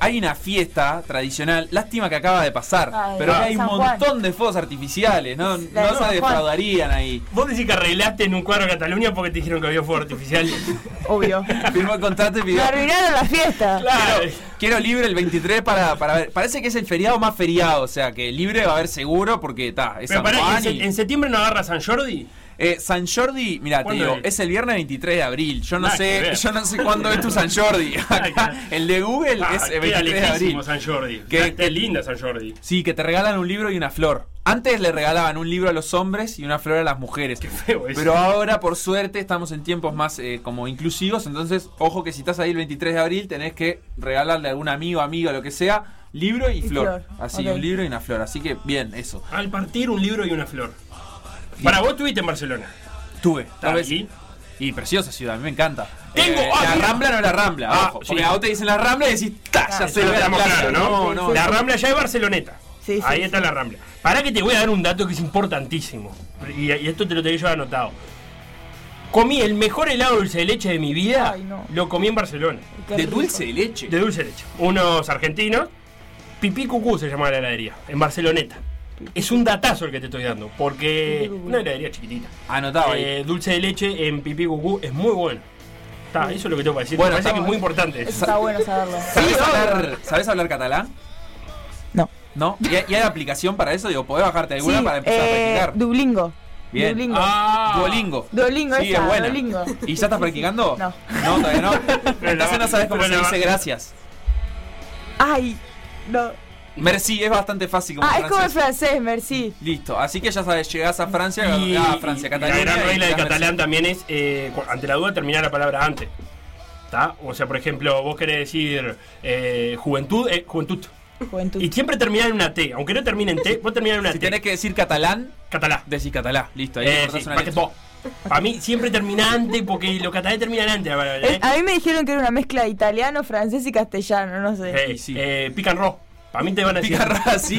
hay una fiesta tradicional. Lástima que acaba de pasar. Ay, pero hay un montón de fuegos artificiales. No, no se defraudarían ahí. Vos decís que arreglaste en un cuadro de Cataluña porque te dijeron que había fuego artificial. Obvio. Firmó el contrato y pidió. Me arruinaron la fiesta. Claro. Quiero libre el 23 para ver. Parece que es el feriado más feriado. O sea, que libre va a haber seguro porque está. Pero pará, ¿en septiembre no agarra San Jordi? San Jordi, mira, te digo, es el viernes 23 de abril. Yo no sé cuándo es tu San Jordi. Acá, el de Google es el 23 de abril. San Jordi. Qué linda San Jordi. Sí, que te regalan un libro y una flor. Antes le regalaban un libro a los hombres y una flor a las mujeres. Qué feo eso. Pero ahora, por suerte, estamos en tiempos más como inclusivos. Entonces, ojo que si estás ahí el 23 de abril, tenés que regalarle a algún amigo, amiga, lo que sea, libro y flor. Así, okay. Un libro y una flor. Así que, bien, eso. Al partir un libro y una flor. Para vos estuviste en Barcelona. Tuve. Y preciosa ciudad, a mí me encanta. La Rambla no es la Rambla, ojo. Porque a vos te dicen la Rambla y decís, ya se lo damos claro, ¿no? No, la Rambla ya es Barceloneta. Sí, ahí está la Rambla. Pará que te voy a dar un dato que es importantísimo. Y esto te lo tenía yo anotado. Comí el mejor helado dulce de leche de mi vida. Ay, no. Lo comí en Barcelona. ¿De dulce de leche? De dulce de leche. Unos argentinos. Pipí Cucú se llamaba la heladería, en Barceloneta. Es un datazo el que te estoy dando, porque una heladería chiquitita. Anotado ahí. Dulce de leche en Pipí Cucú es muy bueno. Eso es lo que tengo para decir. Bueno, me parece que es muy importante. Está bueno saberlo. ¿Sabés hablar catalán? No. ¿Y hay aplicación para eso? Digo, ¿podés bajarte alguna para empezar a practicar? Duolingo. Bien. Duolingo. Sí, es bueno. Duolingo. ¿Y ya estás practicando? No, todavía no. Entonces no sabés cómo se dice gracias. Ay, no. Merci, es bastante fácil como francés. Es como el francés, merci. Listo, así que ya sabes, llegás a Francia, Cataluña. La gran regla de catalán también es, ante la duda, terminar la palabra antes. ¿Está? O sea, por ejemplo, vos querés decir juventud. Y siempre terminar en una T, aunque no termine en T, vos terminás en una T. Si tenés que decir catalán. Decís catalá, listo. Ahí cortás una letra. A mí siempre terminante, porque los catalanes terminan antes. A mí me dijeron que era una mezcla de italiano, francés y castellano, no sé. Pican rojo. A mí te van a decir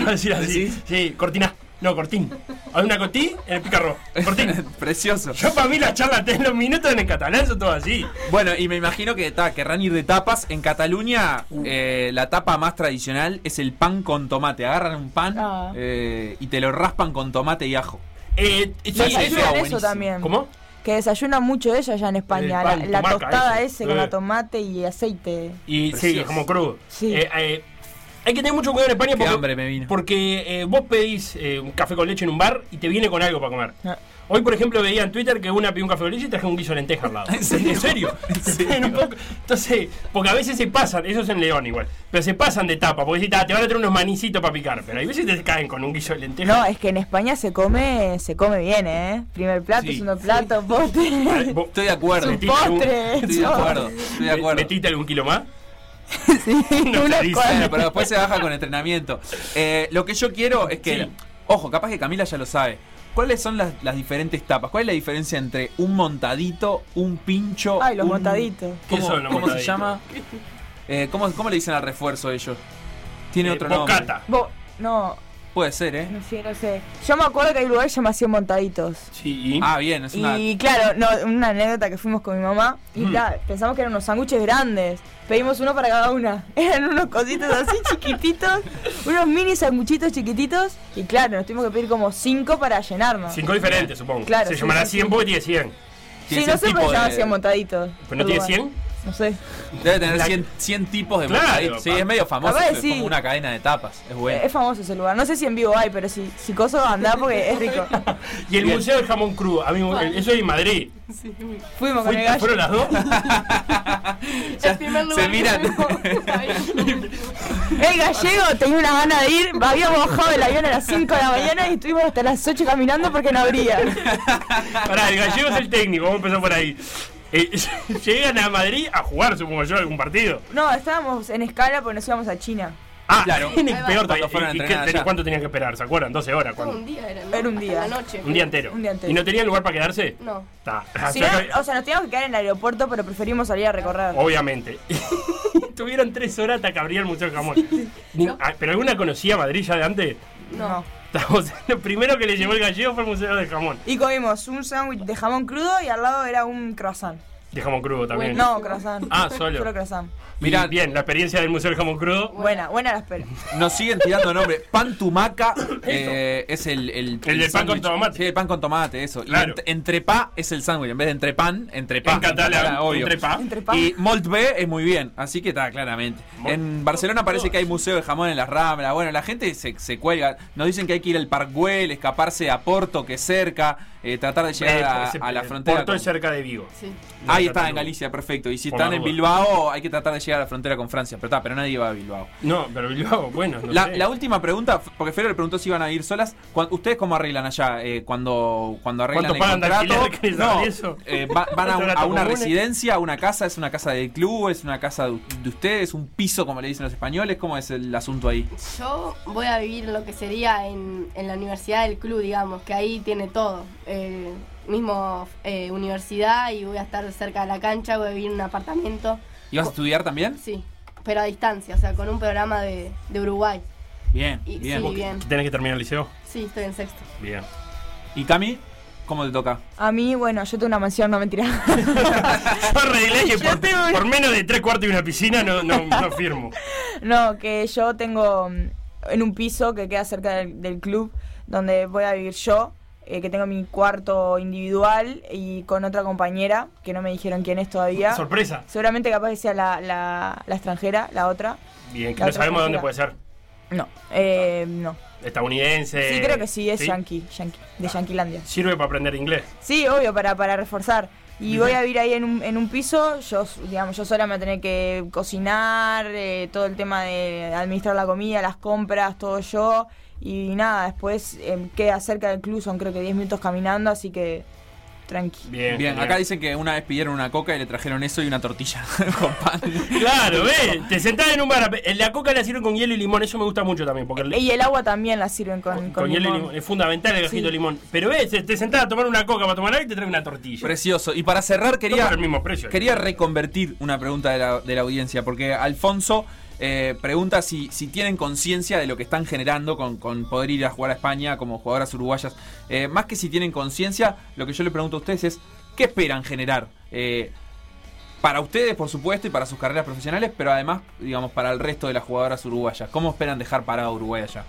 así. Sí, cortina. No, cortín. Hay una cotí en el picarro. Cortín. Precioso. Yo para mí la charla en los minutos en el catalán son todo así. Bueno, y me imagino que querrán ir de tapas. En Cataluña, la tapa más tradicional es el pan con tomate. Agarran un pan y te lo raspan con tomate y ajo. Eso también. ¿Cómo? Que desayuna mucho ella allá en España, la tostada ese con la tomate y aceite. Y sí, como crudo. Sí. Hay que tener mucho cuidado en España porque vos pedís un café con leche en un bar y te viene con algo para comer. Hoy, por ejemplo, veía en Twitter que una pidió un café con leche y traje un guiso de lenteja al lado. ¿En serio? Entonces, porque a veces se pasan, eso es en León igual, pero se pasan de tapa, porque si te van a traer unos manicitos para picar, pero hay veces te caen con un guiso de lenteja. No, es que en España se come bien, primer plato, segundo plato, postre. Estoy de acuerdo. Estoy de acuerdo. ¿Metiste algún kilo más? Sí, pero después se baja con entrenamiento. Lo que yo quiero es que ojo, capaz que Camila ya lo sabe. ¿Cuáles son las diferentes tapas? ¿Cuál es la diferencia entre un montadito, un pincho? Ay, los montaditos. ¿Cómo se llama? ¿Cómo le dicen al refuerzo ellos? Tiene otro bocata. Nombre. No. Puede ser, no sé. Yo me acuerdo que hay lugares llamados montaditos. Sí. Bien, es una... Y claro, una anécdota que fuimos con mi mamá y pensamos que eran unos sándwiches grandes. Pedimos uno para cada una. Eran unos cositos así chiquititos, unos mini sándwichitos chiquititos. Y claro, nos tuvimos que pedir como 5 para llenarnos. 5 diferentes, supongo. Claro, se llamará 100 porque tiene 100. Sí, no sé por qué llaman 100 montaditos. ¿Pero no tiene 100? No sé. Debe tener 100 tipos de montaditos. Sí, es medio famoso. Es como una cadena de tapas. Es bueno. Es famoso ese lugar. No sé si en vivo hay, pero si coso andá porque es rico. Y el Museo del Jamón Crudo. Eso es en Madrid. Sí. Fuimos con el gallo. ¿Fueron las dos? El primer lugar se miran. El gallego tenía una gana de ir. Habíamos bajado del avión a las 5 de la mañana y estuvimos hasta las 8 caminando porque no abría. Pará, el gallego es el técnico. Vamos a empezar por ahí. Llegan a Madrid a jugar, supongo yo, algún partido. No, estábamos en escala porque nos íbamos a China. Ah, claro. Peor cuando fueron a entrenar. ¿Cuánto tenían que esperar? ¿Se acuerdan? 12 horas. Un día era, ¿no? Era un día. La noche. Un día entero. ¿Y no tenían lugar para quedarse? No. Si no, o sea, nos teníamos que quedar en el aeropuerto, pero preferimos salir a recorrer. Obviamente. Tuvieron 3 horas hasta que abría el Museo del Jamón. ¿No? ¿Pero alguna conocía Madrid ya de antes? No. O sea, lo primero que le llevó el gallego fue el Museo del Jamón. Y comimos un sándwich de jamón crudo y al lado era un croissant. ¿De jamón crudo también? No, croissant. Ah, solo. Solo croissant. Mirá, bien, la experiencia del Museo del Jamón Crudo. Buena la espera. Nos siguen tirando nombres. Pan Tumaca es el del pan con tomate. Sí, el pan con tomate, eso. Claro. Y entrepá es el sándwich. En vez de entrepan, entrepá. En Cataluña, obvio. Entrepá. Y Moltbe es muy bien. Así que está, claramente. En Barcelona parece que hay museo de jamón en las Ramblas. Bueno, la gente se cuelga. Nos dicen que hay que ir al Parkwell, escaparse a Porto, que es cerca. Tratar de llegar a la frontera. Porto es cerca de Vigo. Sí. Ahí está, en Galicia, perfecto. Y si están en Bilbao, hay que tratar de llegar a la frontera con Francia, pero nadie va a Bilbao. No, pero Bilbao, bueno, no sé. La última pregunta, porque Fero le preguntó si iban a ir solas. ¿Ustedes cómo arreglan allá? Cuando arreglan el contrato, van a una residencia, a una casa, ¿es una casa del club? ¿Es una casa de ustedes? ¿Un piso, como le dicen los españoles? ¿Cómo es el asunto ahí? Yo voy a vivir lo que sería en la universidad del club, digamos, que ahí tiene todo. Universidad, y voy a estar cerca de la cancha, voy a vivir en un apartamento. ¿Y vas a estudiar también? Sí, pero a distancia, o sea, con un programa de Uruguay. Bien. Sí, bien. ¿Tenés que terminar el liceo? Sí, estoy en sexto. Bien. ¿Y Cami? ¿Cómo te toca? A mí, bueno, yo tengo una mansión, no mentira. Yo arreglé que por menos de 3 cuartos y una piscina no firmo. No, que yo tengo en un piso que queda cerca del club, donde voy a vivir yo. Que tengo mi cuarto individual y con otra compañera, que no me dijeron quién es todavía. ¡Sorpresa! Seguramente capaz que sea la extranjera, la otra. Bien, que no sabemos dónde puede ser. No. Estadounidense. Sí, creo que sí, es yankee, de Yanquilandia. ¿Sirve para aprender inglés? Sí, obvio, para reforzar. Y voy a vivir ahí en un piso, yo sola me voy a tener que cocinar, todo el tema de administrar la comida, las compras, todo yo. Y nada, después queda cerca del club, son creo que 10 minutos caminando, así que tranqui. Bien. Acá dicen que una vez pidieron una coca y le trajeron eso y una tortilla con pan. Claro, te sentás en un bar, la coca la sirven con hielo y limón, eso me gusta mucho también. Porque y el agua también la sirven con hielo limón. Y limón, es fundamental el gajito de limón. Pero te sentás a tomar una coca para tomar algo y te traen una tortilla. Precioso. Y para cerrar quería reconvertir una pregunta de la audiencia, porque Alfonso... pregunta si tienen conciencia de lo que están generando con poder ir a jugar a España como jugadoras uruguayas. Más que si tienen conciencia, lo que yo le pregunto a ustedes es ¿qué esperan generar? Para ustedes, por supuesto, y para sus carreras profesionales, pero además, digamos, para el resto de las jugadoras uruguayas. ¿Cómo esperan dejar parado a Uruguay allá?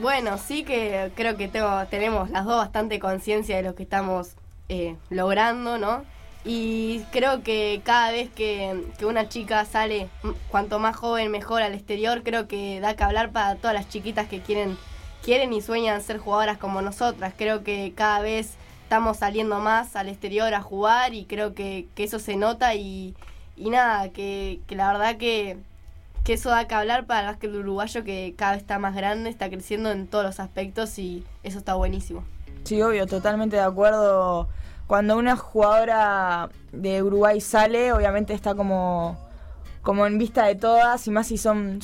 Bueno, sí que creo que tenemos las dos bastante conciencia de lo que estamos logrando, ¿no? Y creo que cada vez que una chica sale, cuanto más joven mejor, al exterior, creo que da que hablar para todas las chiquitas que quieren y sueñan ser jugadoras como nosotras. Creo que cada vez estamos saliendo más al exterior a jugar y creo que eso se nota y nada, que la verdad que eso da que hablar para el básquet uruguayo, que cada vez está más grande, está creciendo en todos los aspectos y eso está buenísimo. Sí, obvio, totalmente de acuerdo. Cuando una jugadora de Uruguay sale, obviamente está como en vista de todas, y más si somos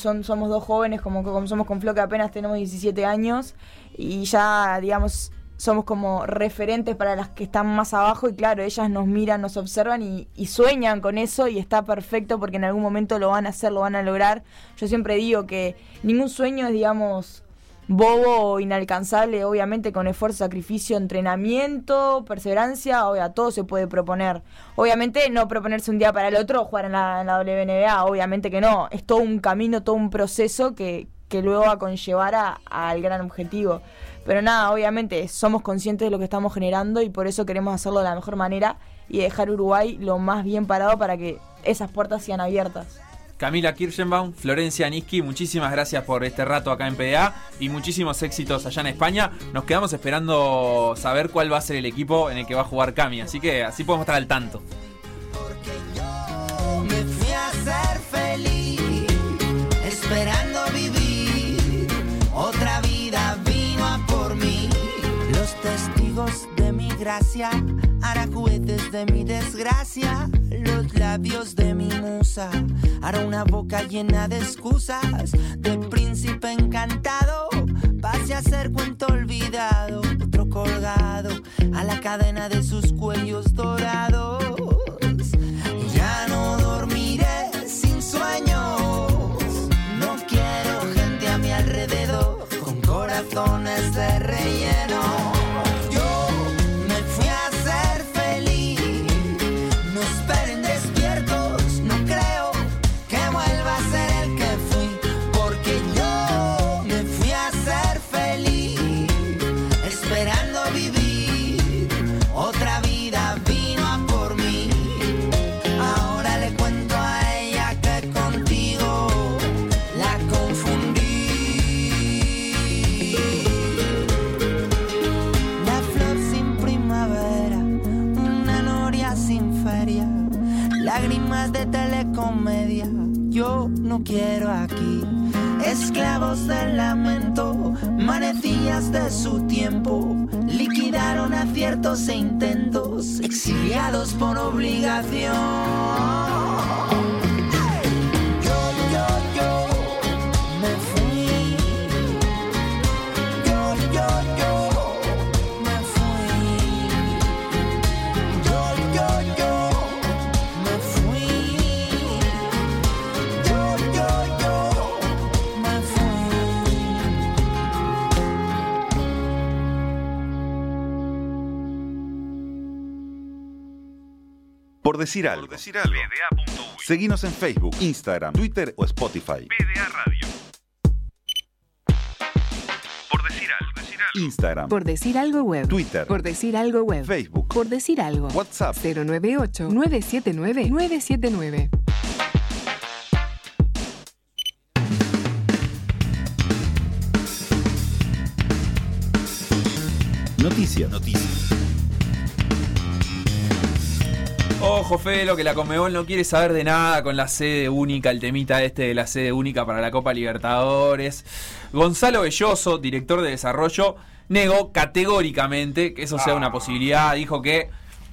dos jóvenes, como somos con Flo, que apenas tenemos 17 años, y ya, digamos, somos como referentes para las que están más abajo, y claro, ellas nos miran, nos observan y sueñan con eso, y está perfecto porque en algún momento lo van a hacer, lo van a lograr. Yo siempre digo que ningún sueño es, digamos... bobo o inalcanzable, obviamente con esfuerzo, sacrificio, entrenamiento, perseverancia, a todo se puede proponer. Obviamente no proponerse un día para el otro jugar en la WNBA, obviamente que no. Es todo un camino, todo un proceso que luego va a conllevar al gran objetivo. Pero nada, obviamente somos conscientes de lo que estamos generando y por eso queremos hacerlo de la mejor manera y dejar Uruguay lo más bien parado para que esas puertas sean abiertas. Camila Kirchenbaum, Florencia Niski, muchísimas gracias por este rato acá en PDA y muchísimos éxitos allá en España. Nos quedamos esperando saber cuál va a ser el equipo en el que va a jugar Cami, así que así podemos estar al tanto. Porque yo me fui a ser feliz, esperando vivir, otra vida vino a por mí. Los testigos de mi gracia hará juguetes de mi desgracia, los labios de mi musa, hará una boca llena de excusas, de príncipe encantado, pase a ser cuento olvidado, otro colgado a la cadena de sus cuellos dorados. Ya no dormiré sin sueños, no quiero gente a mi alrededor con corazones de relleno. Comedia, yo no quiero aquí esclavos del lamento, manecillas de su tiempo, liquidaron aciertos e intentos, exiliados por obligación. Por decir algo. Seguinos en Facebook, Instagram, Twitter o Spotify. PDA Radio. Por decir algo. Instagram. Por decir algo web. Twitter. Por decir algo web. Facebook. Por decir algo. WhatsApp. 098-979-979. Noticias. Ojo, Felo, que la Conmebol no quiere saber de nada con la sede única, el temita este de la sede única para la Copa Libertadores. Gonzalo Belloso, director de desarrollo, negó categóricamente que eso sea una posibilidad. Dijo que,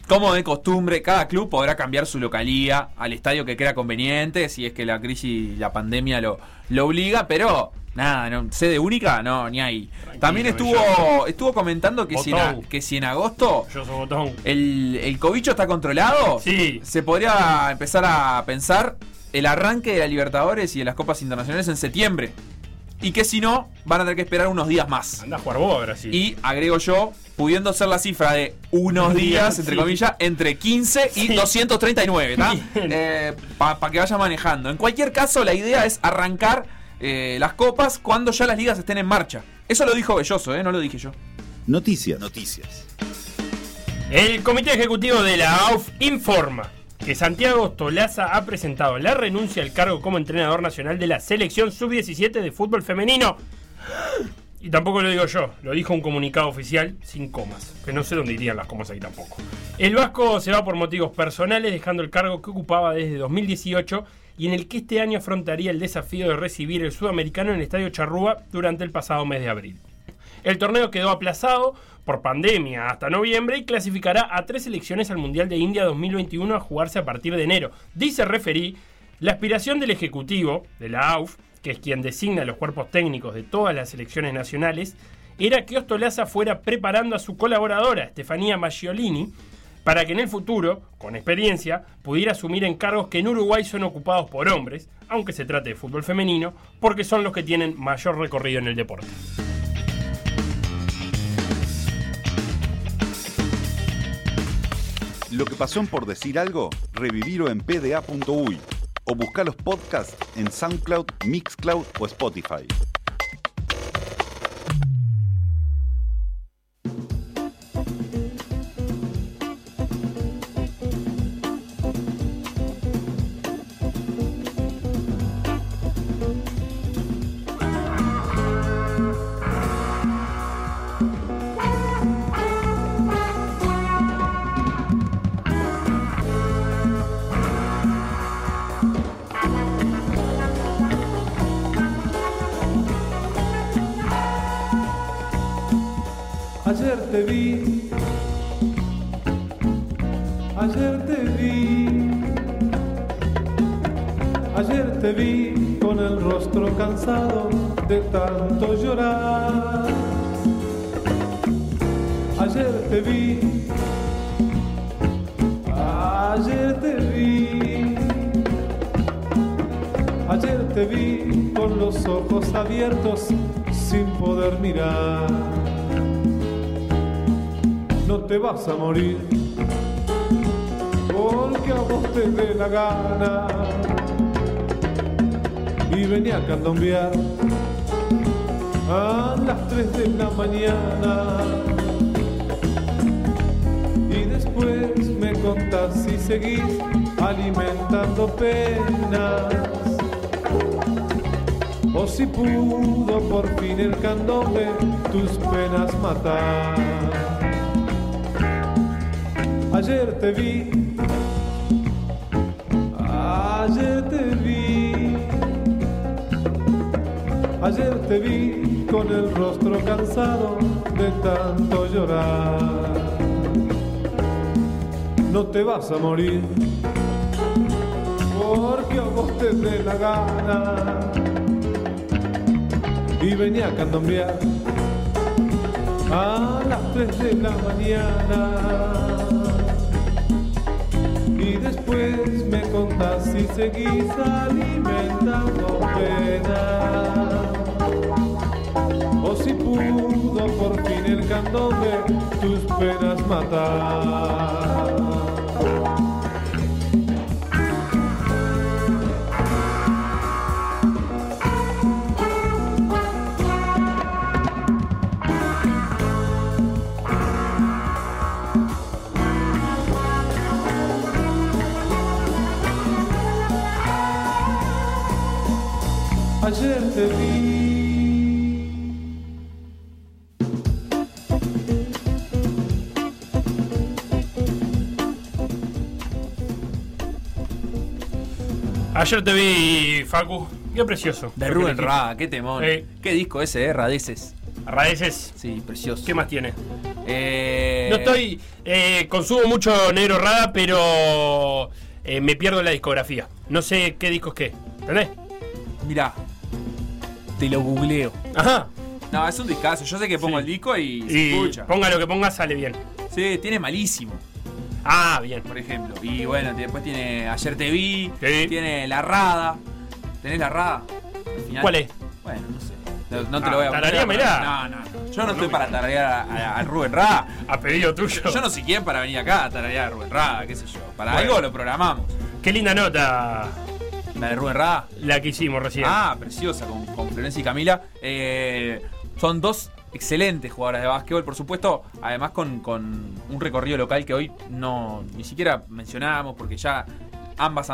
como de costumbre, cada club podrá cambiar su localía al estadio que crea conveniente, si es que la crisis y la pandemia lo obliga, pero nada, no, sede única, no, ni ahí. Tranquilo, también estuvo comentando que si en agosto el cobicho está controlado, sí, se podría empezar a pensar el arranque de la Libertadores y de las Copas Internacionales en septiembre. Y que si no, van a tener que esperar unos días más. Anda a jugar vos ahora sí. Y agrego yo, pudiendo ser la cifra de unos días, entre comillas, entre 15 y 239, ¿está? Para que vaya manejando. En cualquier caso, la idea es arrancar las copas cuando ya las ligas estén en marcha. Eso lo dijo Belloso, no lo dije yo. Noticias. El comité ejecutivo de la AUF informa que Santiago Tolaza ha presentado la renuncia al cargo como entrenador nacional de la selección sub-17 de fútbol femenino. Y tampoco lo digo yo, lo dijo un comunicado oficial sin comas, que no sé dónde irían las comas ahí tampoco. El vasco se va por motivos personales, dejando el cargo que ocupaba desde 2018 y en el que este año afrontaría el desafío de recibir el sudamericano en el Estadio Charrúa durante el pasado mes de abril. El torneo quedó aplazado por pandemia hasta noviembre y clasificará a 3 selecciones al Mundial de India 2021 a jugarse a partir de enero. Dice referí, la aspiración del Ejecutivo, de la AUF, que es quien designa los cuerpos técnicos de todas las selecciones nacionales, era que Ostolaza fuera preparando a su colaboradora, Estefanía Maggiolini, para que en el futuro, con experiencia, pudiera asumir encargos que en Uruguay son ocupados por hombres, aunque se trate de fútbol femenino, porque son los que tienen mayor recorrido en el deporte. Lo que pasó en Por Decir Algo, revivirlo en pda.uy o buscar los podcasts en SoundCloud, Mixcloud o Spotify. Ayer te vi ayer te vi con el rostro cansado de tanto llorar. Ayer te vi con los ojos abiertos sin poder mirar. No te vas a morir porque a vos te dé la gana, y vení a candombear a las 3 de la mañana. Y después me contás si seguís alimentando penas, o si pudo por fin el candombe tus penas matar. Ayer te vi con el rostro cansado de tanto llorar. No te vas a morir porque a vos te dé la gana, y venía a candombear a las 3 de la mañana. Y después me contás si seguís alimentando penas, o si pudo por fin el candombe tus penas matar. Ayer te vi. Ayer te vi, Facu. Qué precioso. De Rubén Ra, qué temón. Qué disco ese, Radeces. Radeces. Sí, precioso. ¿Qué más tiene? No estoy. Consumo mucho Negro Rada, pero me pierdo la discografía. No sé qué disco es qué. ¿Entendés? Mirá. Te lo googleo. Ajá. No, es un discazo. Yo sé que pongo el disco y se escucha. Ponga lo que ponga, sale bien. Sí, tiene Malísimo. Ah, bien. Por ejemplo. Y bueno, después tiene Ayer te vi. Sí. Tiene La Rada. ¿Tenés La Rada? Al final. ¿Cuál es? Bueno, no sé. No te lo voy a tararear. No. Yo no estoy para tararear a Rubén Rada. A pedido tuyo. Yo no sé quién para venir acá a tararear a Rubén Rada, qué sé yo. Para algo lo programamos. Qué linda nota. La de Rubén Rada, la que hicimos recién. Ah, preciosa, con Florencia y Camila. Son dos excelentes jugadoras de básquetbol, por supuesto. Además con un recorrido local que hoy no ni siquiera mencionábamos, porque ya ambas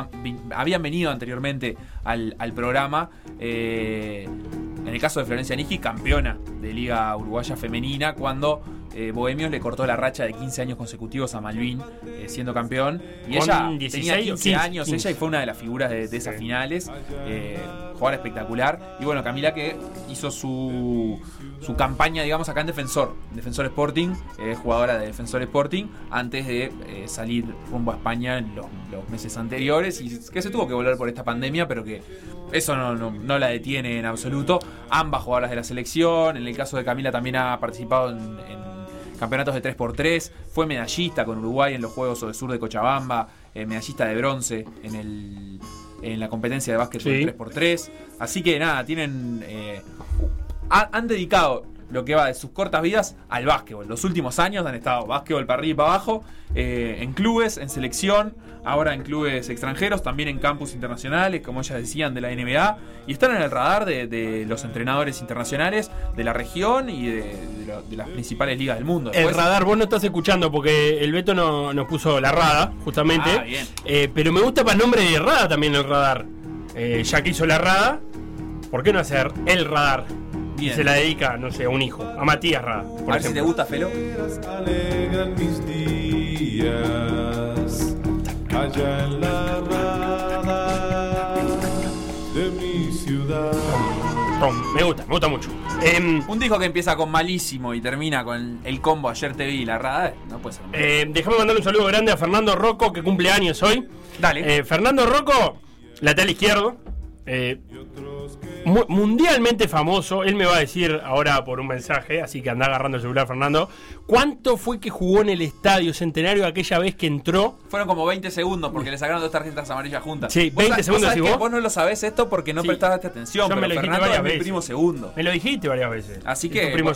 habían venido anteriormente al programa. En el caso de Florencia Niski, campeona de Liga Uruguaya Femenina, cuando Bohemios le cortó la racha de 15 años consecutivos a Malvin, siendo campeón. Y ella 16, tenía 15 años, 15. Ella y fue una de las figuras de esas finales. Jugadora espectacular. Y bueno, Camila, que hizo su campaña, digamos, acá en Defensor Sporting, jugadora de Defensor Sporting, antes de salir rumbo a España en los meses anteriores, y que se tuvo que volver por esta pandemia, pero que eso no la detiene en absoluto. Ambas jugadoras de la selección. En el caso de Camila también ha participado en campeonatos de 3x3, fue medallista con Uruguay en los Juegos del Sur de Cochabamba, medallista de bronce en la competencia de básquetbol 3x3. Así que nada, tienen han dedicado lo que va de sus cortas vidas al básquetbol. Los últimos años han estado básquetbol para arriba y para abajo, en clubes, en selección, ahora en clubes extranjeros, también en campus internacionales, como ellas decían, de la NBA, y están en el radar de los entrenadores internacionales de la región y de las principales ligas del mundo. Después, el radar, vos no estás escuchando porque el Beto nos puso La Rada, justamente. Ah, bien. Pero me gusta para el nombre de Rada también, el radar. Ya que hizo La Rada, ¿por qué no hacer el radar? Bien. Se la dedica, no sé, a un hijo, a Matías Rada, por ejemplo. Si te gusta, Felo. Alegran mis días allá en la Rada de mi ciudad. Pom. Me gusta mucho. Un disco que empieza con malísimo y termina con el combo Ayer te vi, la rada, no puede ser. Déjame mandarle un saludo grande a Fernando Rocco, que cumple años hoy. Dale. Fernando Rocco, lateral izquierdo. Mundialmente famoso. Él me va a decir ahora por un mensaje, así que anda agarrando el celular, Fernando. ¿Cuánto fue que jugó en el Estadio Centenario aquella vez que entró? Fueron como 20 segundos porque le sacaron dos tarjetas amarillas juntas. Sí, 20 segundos. ¿Sabés que vos no lo sabés esto porque no prestaste atención? Yo pero me lo Fernando es mi primo segundo. Me lo dijiste varias veces. Así que primo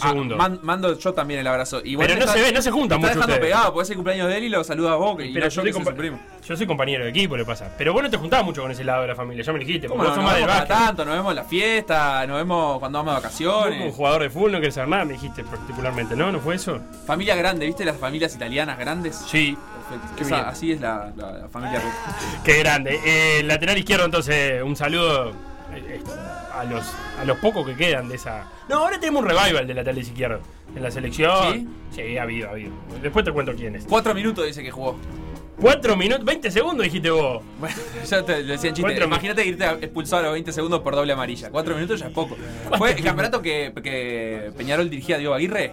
mando yo también el abrazo. Y pero no estás, se ve, no se junta mucho. Está dejando ustedes pegado porque es el cumpleaños de él y lo saluda a vos. Pero y no, yo soy su primo. Yo soy compañero de equipo, le pasa. Pero vos no te juntás mucho con ese lado de la familia. Ya me lo dijiste. ¿Cómo no? Nos vemos cada tanto, nos vemos en la fiesta, nos vemos cuando vamos de vacaciones. Como jugador de fútbol no querés armar, me dijiste particularmente, ¿no? ¿No fue eso? Familia grande, ¿viste las familias italianas grandes? Sí. Perfecto. Esa, así es la familia. Qué grande. Lateral izquierdo, entonces, un saludo a los pocos que quedan de esa. No, ahora tenemos un revival de lateral izquierdo en la selección. ¿Sí? Sí, ha habido. Después te cuento quién es. 4 minutos dice que jugó. 4 minutos, 20 segundos dijiste vos. Bueno, ya te lo decía en chiste. Imagínate irte expulsado a los 20 segundos por doble amarilla. 4 minutos ya es poco. ¿Fue el campeonato que Peñarol dirigía a Diego Aguirre?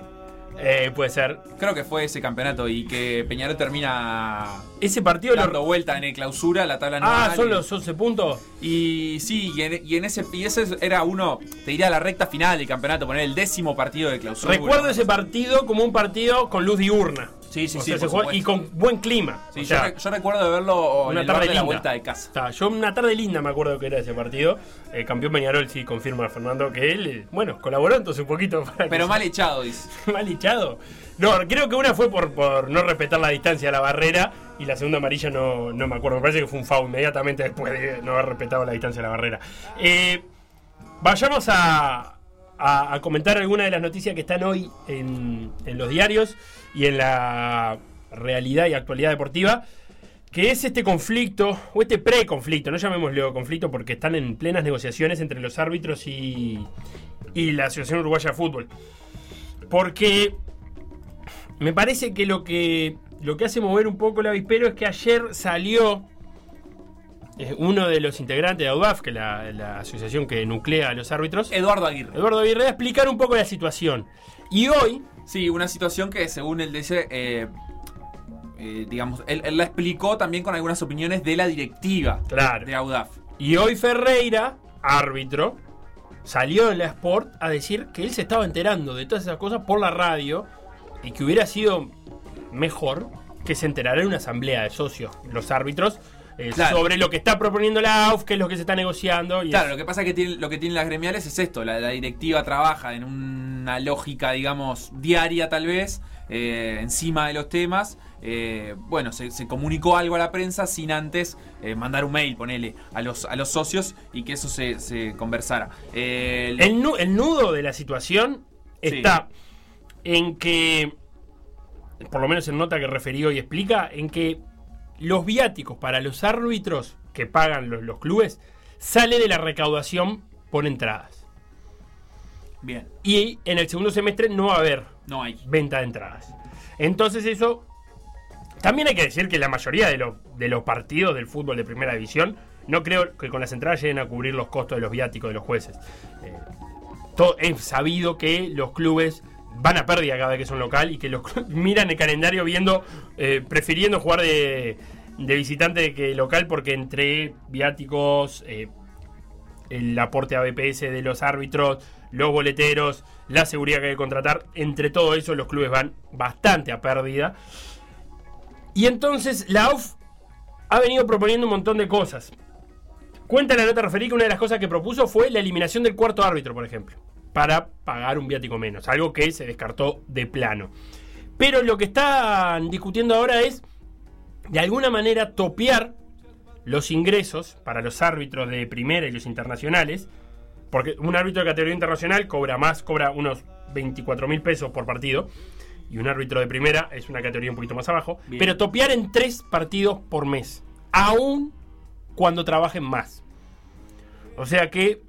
Puede ser. Creo que fue ese campeonato y que Peñarol termina ese partido dando vuelta en el clausura, la tabla anual. Ah, son los 11 puntos. Y sí, y ese era uno, te diría la recta final del campeonato, poner el 10º partido de clausura. Recuerdo ese partido como un partido con luz diurna. Sí, se jugó, y con buen clima. Sí, yo recuerdo de verlo una tarde de la vuelta de casa. Yo una tarde linda me acuerdo que era ese partido. Campeón Peñarol, sí, confirma Fernando que él, bueno, colaboró entonces un poquito. Pero mal echado, dice. Mal echado. No, creo que una fue por no respetar la distancia a la barrera y la segunda amarilla no me acuerdo. Me parece que fue un foul inmediatamente después de no haber respetado la distancia a la barrera. Vayamos a comentar algunas de las noticias que están hoy en los diarios y en la realidad y actualidad deportiva, que es este conflicto, o este preconflicto, no llamémoslo conflicto porque están en plenas negociaciones entre los árbitros y la Asociación Uruguaya de Fútbol. Porque me parece que lo que hace mover un poco el avispero es que ayer salió uno de los integrantes de AUF, que es la asociación que nuclea a los árbitros, Eduardo Aguirre, a explicar un poco la situación. Y hoy... Sí, una situación que según él dice, digamos, él la explicó también con algunas opiniones de la directiva de AUDAF. Y hoy Ferreira, árbitro, salió en la Sport a decir que él se estaba enterando de todas esas cosas por la radio y que hubiera sido mejor que se enterara en una asamblea de socios los árbitros sobre lo que está proponiendo la AUF, que es lo que se está negociando. Y lo que pasa es que lo que tienen las gremiales es esto. La directiva trabaja en una lógica, digamos, diaria tal vez, encima de los temas. Bueno, se comunicó algo a la prensa sin antes mandar un mail, ponele, a los socios y que eso se conversara. El nudo de la situación está en que, por lo menos en nota que referió y explica, en que los viáticos para los árbitros que pagan los clubes sale de la recaudación por entradas. Bien. Y en el segundo semestre no va a haber venta de entradas. Entonces eso... También hay que decir que la mayoría de los partidos del fútbol de primera división no creo que con las entradas lleguen a cubrir los costos de los viáticos de los jueces. Es sabido que los clubes van a pérdida cada vez que son local y que los miran el calendario viendo, prefiriendo jugar de visitante que local, porque entre viáticos, el aporte a BPS de los árbitros, los boleteros, la seguridad que hay que contratar, entre todo eso los clubes van bastante a pérdida. Y entonces la AUF ha venido proponiendo un montón de cosas. Cuenta la nota referida que una de las cosas que propuso fue la eliminación del cuarto árbitro, por ejemplo, para pagar un viático menos, algo que se descartó de plano. Pero lo que están discutiendo ahora es, de alguna manera, topear los ingresos para los árbitros de primera y los internacionales, porque un árbitro de categoría internacional cobra unos 24 mil pesos por partido, y un árbitro de primera es una categoría un poquito más abajo. Bien. Pero topear en 3 partidos por mes, aún cuando trabajen más. O sea que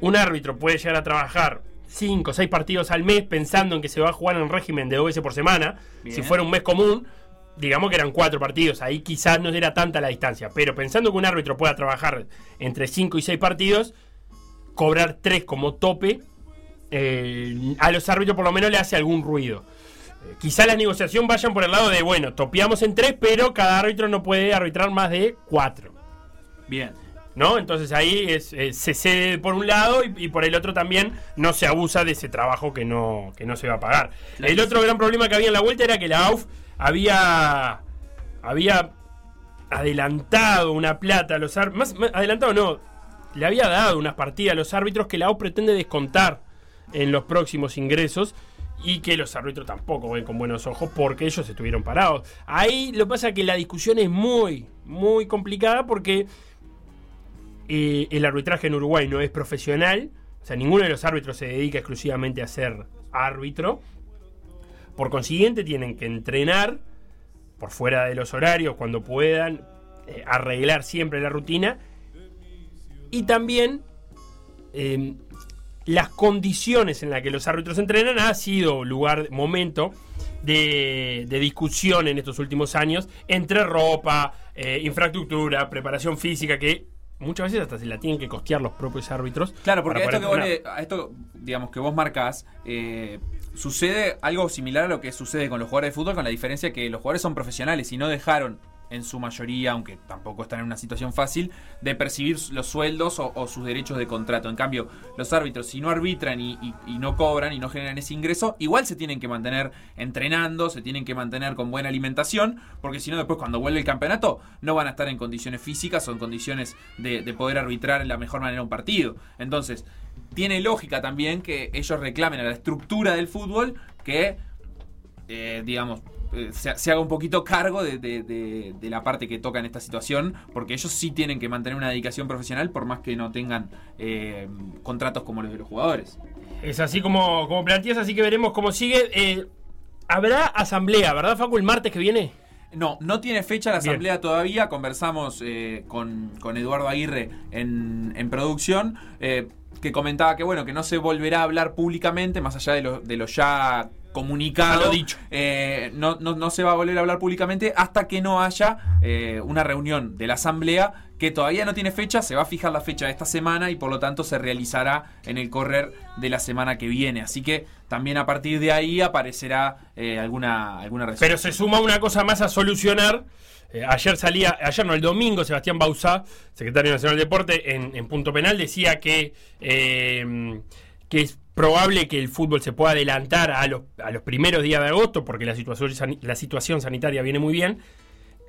un árbitro puede llegar a trabajar 5 o 6 partidos al mes pensando en que se va a jugar en régimen de 2 veces por semana. Bien. Si fuera un mes común, digamos que eran 4 partidos. Ahí quizás no era tanta la distancia. Pero pensando que un árbitro pueda trabajar entre 5 y 6 partidos, cobrar 3 como tope, a los árbitros por lo menos le hace algún ruido. Quizá las negociaciones vayan por el lado de, bueno, topeamos en 3, pero cada árbitro no puede arbitrar más de 4. Bien. ¿No? Entonces ahí se cede por un lado y por el otro también no se abusa de ese trabajo que no se va a pagar. Claro. El otro gran problema que había en la vuelta era que la AUF había adelantado una plata a los árbitros. Más adelantado no, le había dado unas partidas a los árbitros que la AUF pretende descontar en los próximos ingresos. Y que los árbitros tampoco ven con buenos ojos porque ellos estuvieron parados. Ahí lo que pasa es que la discusión es muy, muy complicada porque el arbitraje en Uruguay no es profesional. O sea, ninguno de los árbitros se dedica exclusivamente a ser árbitro. Por consiguiente, tienen que entrenar por fuera de los horarios cuando puedan, arreglar siempre la rutina. Y también... las condiciones en las que los árbitros entrenan ha sido momento de discusión en estos últimos años entre ropa, infraestructura, preparación física, que muchas veces hasta se la tienen que costear los propios árbitros. Claro, porque esto, digamos, que vos marcás, sucede algo similar a lo que sucede con los jugadores de fútbol, con la diferencia que los jugadores son profesionales y no dejaron, en su mayoría, aunque tampoco están en una situación fácil, de percibir los sueldos o sus derechos de contrato. En cambio, los árbitros, si no arbitran y no cobran y no generan ese ingreso, igual se tienen que mantener entrenando, se tienen que mantener con buena alimentación, porque si no, después cuando vuelve el campeonato no van a estar en condiciones físicas o en condiciones de poder arbitrar de la mejor manera un partido. Entonces, tiene lógica también que ellos reclamen a la estructura del fútbol que, digamos, se haga un poquito cargo de la parte que toca en esta situación, porque ellos sí tienen que mantener una dedicación profesional por más que no tengan contratos como los de los jugadores. Es así como planteas, así que veremos cómo sigue. Habrá asamblea, ¿verdad, Facu, el martes que viene? No tiene fecha la asamblea. Bien. Todavía conversamos con Eduardo Aguirre en producción, que comentaba que bueno, que no se volverá a hablar públicamente más allá de lo ya comunicado, dicho. No se va a volver a hablar públicamente hasta que no haya una reunión de la asamblea, que todavía no tiene fecha. Se va a fijar la fecha de esta semana y por lo tanto se realizará en el correr de la semana que viene, así que también a partir de ahí aparecerá alguna resolución. Pero se suma una cosa más a solucionar. El domingo Sebastián Bauzá, secretario nacional de Deporte, en Punto Penal decía que es probable que el fútbol se pueda adelantar a los primeros días de agosto porque la situación sanitaria viene muy bien.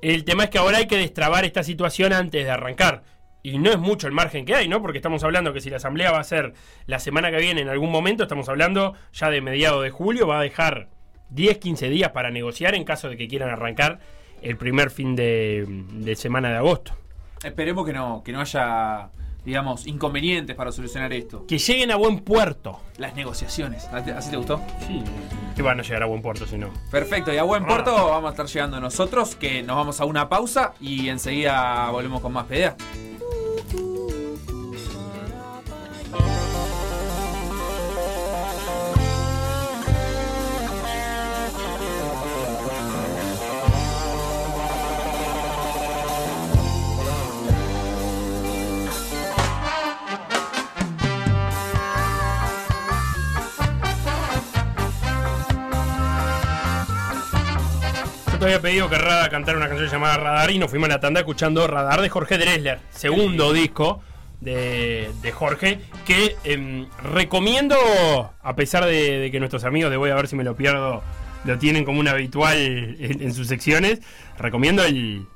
El tema es que ahora hay que destrabar esta situación antes de arrancar. Y no es mucho el margen que hay, ¿no? Porque estamos hablando que si la asamblea va a ser la semana que viene en algún momento, estamos hablando ya de mediados de julio, va a dejar 10, 15 días para negociar en caso de que quieran arrancar el primer fin de semana de agosto. Esperemos que no haya... digamos, inconvenientes para solucionar esto. Que lleguen a buen puerto las negociaciones. ¿Así te gustó? Sí. Que van a llegar a buen puerto, si no. Perfecto, y a buen puerto vamos a estar llegando nosotros, que nos vamos a una pausa y enseguida volvemos con más PDA. Había pedido que Rada cantara una canción llamada Radar y nos fuimos a la tanda escuchando Radar de Jorge Dressler, segundo disco de Jorge, que recomiendo, a pesar de que nuestros amigos de Voy a ver si me lo pierdo lo tienen como un habitual en sus secciones. Recomiendo el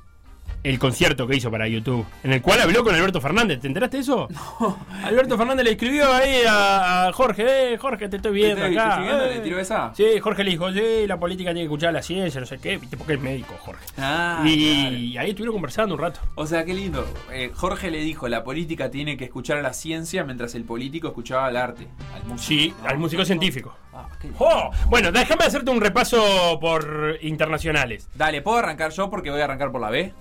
concierto que hizo para YouTube, en el cual habló con Alberto Fernández. ¿Te enteraste de eso? No. Alberto Fernández le escribió ahí a Jorge, Jorge, te estoy viendo acá. ¿Te estoy viendo? ¿Le tiró esa? Sí, Jorge le dijo, sí, la política tiene que escuchar a la ciencia, no sé qué, viste, porque es médico, Jorge. Ah, y ahí estuvieron conversando un rato. O sea, qué lindo. Jorge le dijo, la política tiene que escuchar a la ciencia, mientras el político escuchaba al arte. Al músico, sí, ¿no? Al músico científico. Ah, qué lindo. Oh, bueno, déjame hacerte un repaso por internacionales. Dale, ¿puedo arrancar yo? Porque voy a arrancar por la B.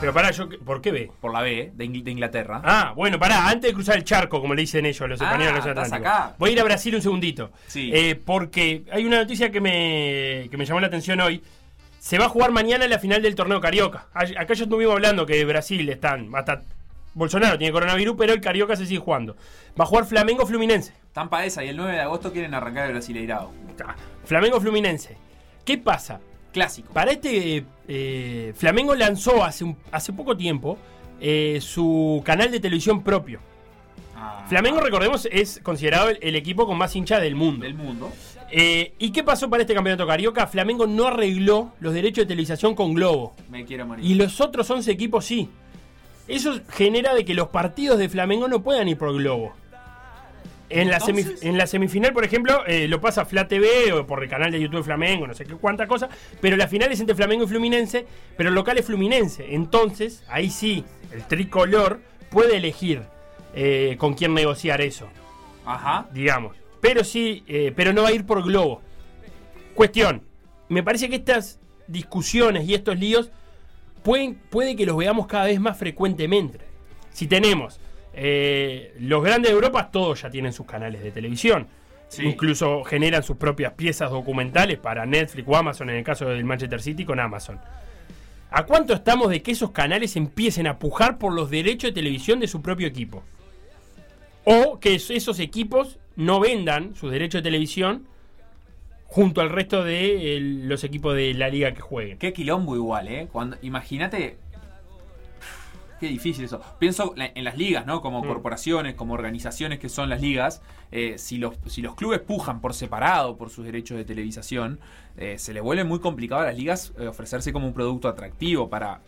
Pero pará, ¿por qué B? Por la B, de Inglaterra. Ah, bueno, pará, antes de cruzar el charco, como le dicen ellos a los españoles, los atlánticos. Voy a ir a Brasil un segundito. Sí. Porque hay una noticia que me llamó la atención hoy. Se va a jugar mañana la final del torneo Carioca. Acá ya estuvimos hablando que Brasil están hasta Bolsonaro tiene coronavirus, pero el Carioca se sigue jugando. Va a jugar Flamengo-Fluminense. Tampa esa, y el 9 de agosto quieren arrancar el Brasileirao. Flamengo-Fluminense. ¿Qué pasa? Clásico. Para este... Flamengo lanzó hace poco tiempo su canal de televisión propio. Flamengo, recordemos, es considerado el equipo con más hinchas del mundo. Del mundo. ¿Y qué pasó para este campeonato Carioca? Flamengo no arregló los derechos de televisación con Globo. Me quiero morir. Y los otros 11 equipos sí. Eso genera de que los partidos de Flamengo no puedan ir por Globo. En la semifinal, por ejemplo, lo pasa Fla TV o por el canal de YouTube de Flamengo, no sé qué cuánta cosa. Pero la final es entre Flamengo y Fluminense, pero el local es Fluminense. Entonces, ahí sí, el tricolor puede elegir con quién negociar eso. Ajá. Digamos. Pero sí, pero no va a ir por Globo. Cuestión. Me parece que estas discusiones y estos líos puede que los veamos cada vez más frecuentemente. Si tenemos los grandes de Europa, todos ya tienen sus canales de televisión. Sí. Incluso generan sus propias piezas documentales para Netflix o Amazon, en el caso del Manchester City con Amazon. ¿A cuánto estamos de que esos canales empiecen a pujar por los derechos de televisión de su propio equipo? O que esos equipos no vendan sus derechos de televisión junto al resto de los equipos de la liga que jueguen. Qué quilombo igual, ¿eh? Imagínate... Qué difícil eso. Pienso en las ligas, ¿no? Como corporaciones, como organizaciones que son las ligas. Si los clubes pujan por separado por sus derechos de televisación, se les vuelve muy complicado a las ligas ofrecerse como un producto atractivo para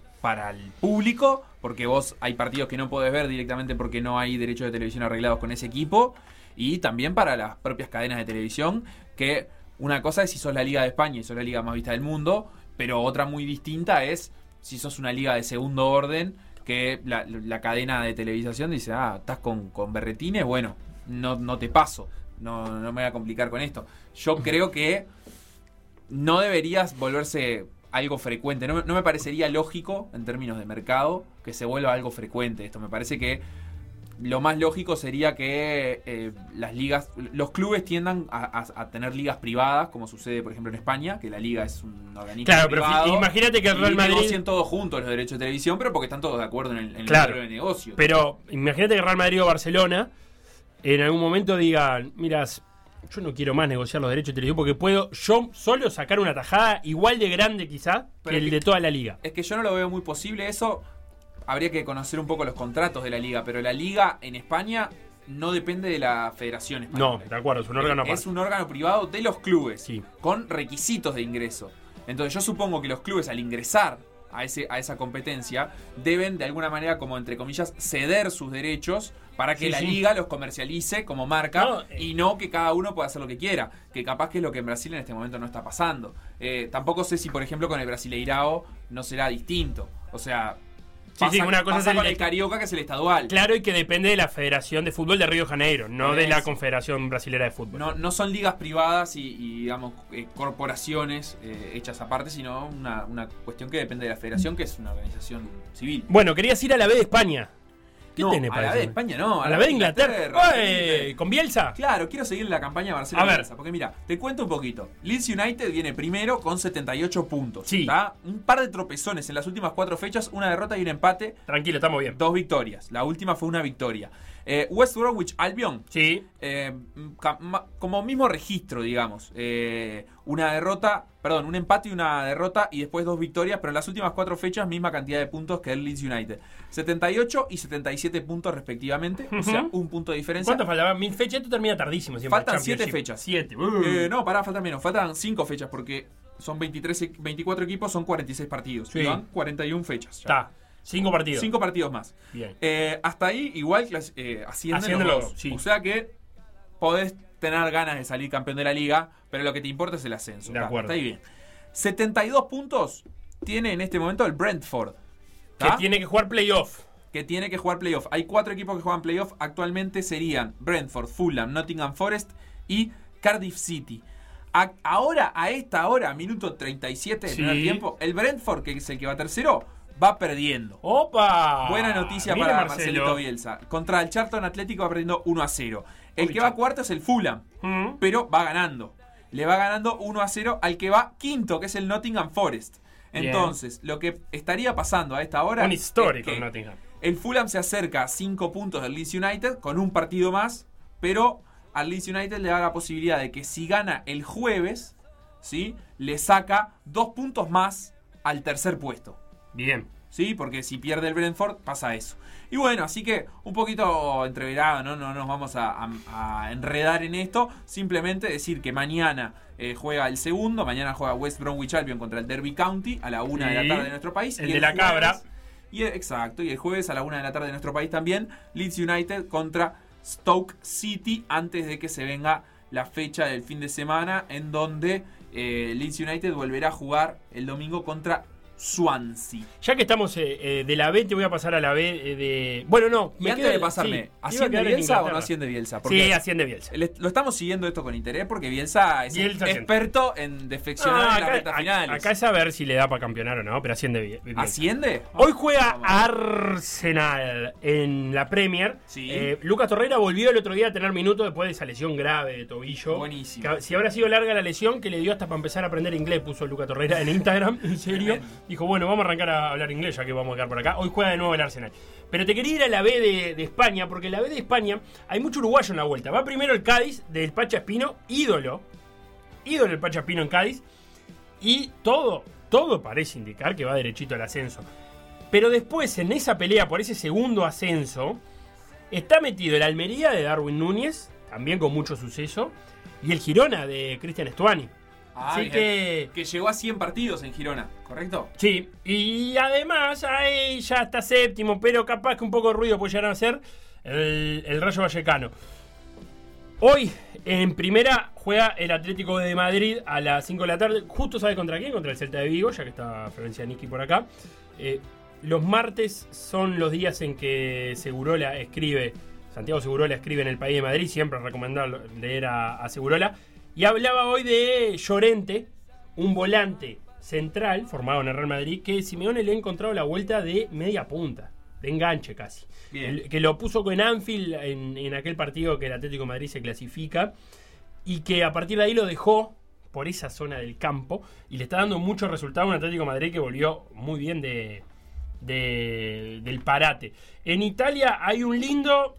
el público, porque vos hay partidos que no podés ver directamente porque no hay derechos de televisión arreglados con ese equipo, y también para las propias cadenas de televisión, que una cosa es si sos la Liga de España y sos la liga más vista del mundo, pero otra muy distinta es si sos una liga de segundo orden, que la cadena de televisación dice, estás con berretines, bueno, no te paso, no me voy a complicar con esto. Yo creo que no deberías volverse algo frecuente, no me parecería lógico en términos de mercado que se vuelva algo frecuente esto. Me parece que lo más lógico sería que los clubes tiendan a tener ligas privadas, como sucede, por ejemplo, en España, que la liga es un organismo privado. Pero imagínate que el Real Madrid... negocian todos juntos los derechos de televisión, pero porque están todos de acuerdo en claro, el modelo de negocio. Pero imagínate que Real Madrid o Barcelona en algún momento digan, mira, yo no quiero más negociar los derechos de televisión porque puedo yo solo sacar una tajada igual de grande quizá pero que el de toda la liga. Es que yo no lo veo muy posible eso... Habría que conocer un poco los contratos de la liga, pero la liga en España no depende de la Federación Española. No, de acuerdo, es un órgano privado. Es un órgano privado de los clubes, sí, con requisitos de ingreso. Entonces yo supongo que los clubes al ingresar a esa competencia deben de alguna manera, como entre comillas, ceder sus derechos para que la liga los comercialice como marca y no que cada uno pueda hacer lo que quiera, que capaz que es lo que en Brasil en este momento no está pasando. Tampoco sé si, por ejemplo, con el Brasileirao no será distinto. O sea... Sí, una cosa pasa con el Carioca, que es el estadual. Claro, y que depende de la Federación de Fútbol de Río de Janeiro, no de la Confederación Brasilera de Fútbol. No son ligas privadas y digamos, corporaciones hechas aparte, sino una cuestión que depende de la Federación, que es una organización civil. Bueno, querías ir a la B de España. ¿Qué no, tenés para la B de España no. A la B de Inglaterra. ¿Con Bielsa? Claro, quiero seguir la campaña de Barcelona. Porque mira, te cuento un poquito. Leeds United viene primero con 78 puntos. Sí. ¿Tá? Un par de tropezones en las últimas 4 fechas. Una derrota y un empate. Tranquilo, estamos bien. 2 victorias. La última fue una victoria. West Bromwich Albion. Sí. Como mismo registro, digamos. Un empate y una derrota y después 2 victorias, pero en las últimas 4 fechas misma cantidad de puntos que el Leeds United. 78 y 77 puntos respectivamente, o sea, un punto de diferencia. ¿Cuánto faltaban? 1000 fechas, esto termina tardísimo siempre. Faltan 7 fechas. 7. Faltan menos, faltan 5 fechas porque son 24 equipos, son 46 partidos. Sí. Van 41 fechas. Está. 5 partidos. 5 partidos más. Bien. Hasta ahí igual ascienden los dos. Sí. O sea que podés tener ganas de salir campeón de la liga, pero lo que te importa es el ascenso. De acuerdo. Está ahí bien. 72 puntos tiene en este momento el Brentford. ¿Tá? Que tiene que jugar playoff. Hay 4 equipos que juegan playoff. Actualmente serían Brentford, Fulham, Nottingham Forest y Cardiff City. A esta hora, minuto 37 del primer tiempo, el Brentford, que es el que va tercero, va perdiendo. ¡Opa! Buena noticia para Marcelito Bielsa. Contra el Charlton Atlético va perdiendo 1-0. El que va cuarto es el Fulham, pero va ganando. le va ganando 1-0 al que va quinto, que es el Nottingham Forest. Entonces, lo que estaría pasando a esta hora... Un histórico es que Nottingham. El Fulham se acerca a 5 puntos del Leeds United con un partido más, pero al Leeds United le da la posibilidad de que si gana el jueves, ¿sí?, le saca 2 puntos más al tercer puesto. Bien. Sí, porque si pierde el Brentford pasa eso. Y bueno, así que un poquito entreverado, no nos vamos a enredar en esto. Simplemente decir que mañana juega el segundo. Mañana juega West Bromwich Albion contra el Derby County a la 1 de la tarde de nuestro país. El y de el la jueves, cabra. Exacto, y el jueves a la 1 de la tarde de nuestro país también, Leeds United contra Stoke City, antes de que se venga la fecha del fin de semana, en donde Leeds United volverá a jugar el domingo contra Swansea. Ya que estamos de la B, te voy a pasar a la B de... Bueno, no. Y antes de pasarme, sí, ¿asciende Bielsa o no asciende Bielsa? Porque sí, asciende Bielsa. Lo estamos siguiendo esto con interés porque Bielsa es experto en defeccionar en las rectas finales. Acá es a ver si le da para campeonar o no, pero asciende Bielsa. ¿Asciende? Hoy juega Arsenal en la Premier. Sí. Lucas Torreira volvió el otro día a tener minutos después de esa lesión grave de tobillo. Buenísimo. Que, si habrá sido larga la lesión, que le dio hasta para empezar a aprender inglés, puso Lucas Torreira en Instagram. En serio. Dijo, bueno, vamos a arrancar a hablar inglés ya que vamos a quedar por acá. Hoy juega de nuevo el Arsenal. Pero te quería ir a la B de España, porque en la B de España hay mucho uruguayo en la vuelta. Va primero el Cádiz del Pacha Espino, ídolo. Ídolo el Pacha Espino en Cádiz. Y todo parece indicar que va derechito al ascenso. Pero después, en esa pelea por ese segundo ascenso, está metido el Almería de Darwin Núñez, también con mucho suceso, y el Girona de Cristian Estuani. Así que llegó a 100 partidos en Girona, ¿correcto? Sí, y además ahí ya está séptimo, pero capaz que un poco de ruido puede llegar a hacer el Rayo Vallecano. Hoy en primera juega el Atlético de Madrid a las 5 de la tarde. Justo sabe contra quién, contra el Celta de Vigo, ya que está Florencia Niski por acá. Los martes son los días en que Segurola escribe, Santiago Segurola escribe en El País de Madrid, siempre recomendar leer a Segurola. Y hablaba hoy de Llorente, un volante central formado en el Real Madrid, que Simeone le ha encontrado la vuelta de media punta, de enganche casi. Que lo puso con Anfield en aquel partido que el Atlético de Madrid se clasifica, y que a partir de ahí lo dejó por esa zona del campo, y le está dando muchos resultados a un Atlético de Madrid que volvió muy bien del parate. En Italia hay un lindo...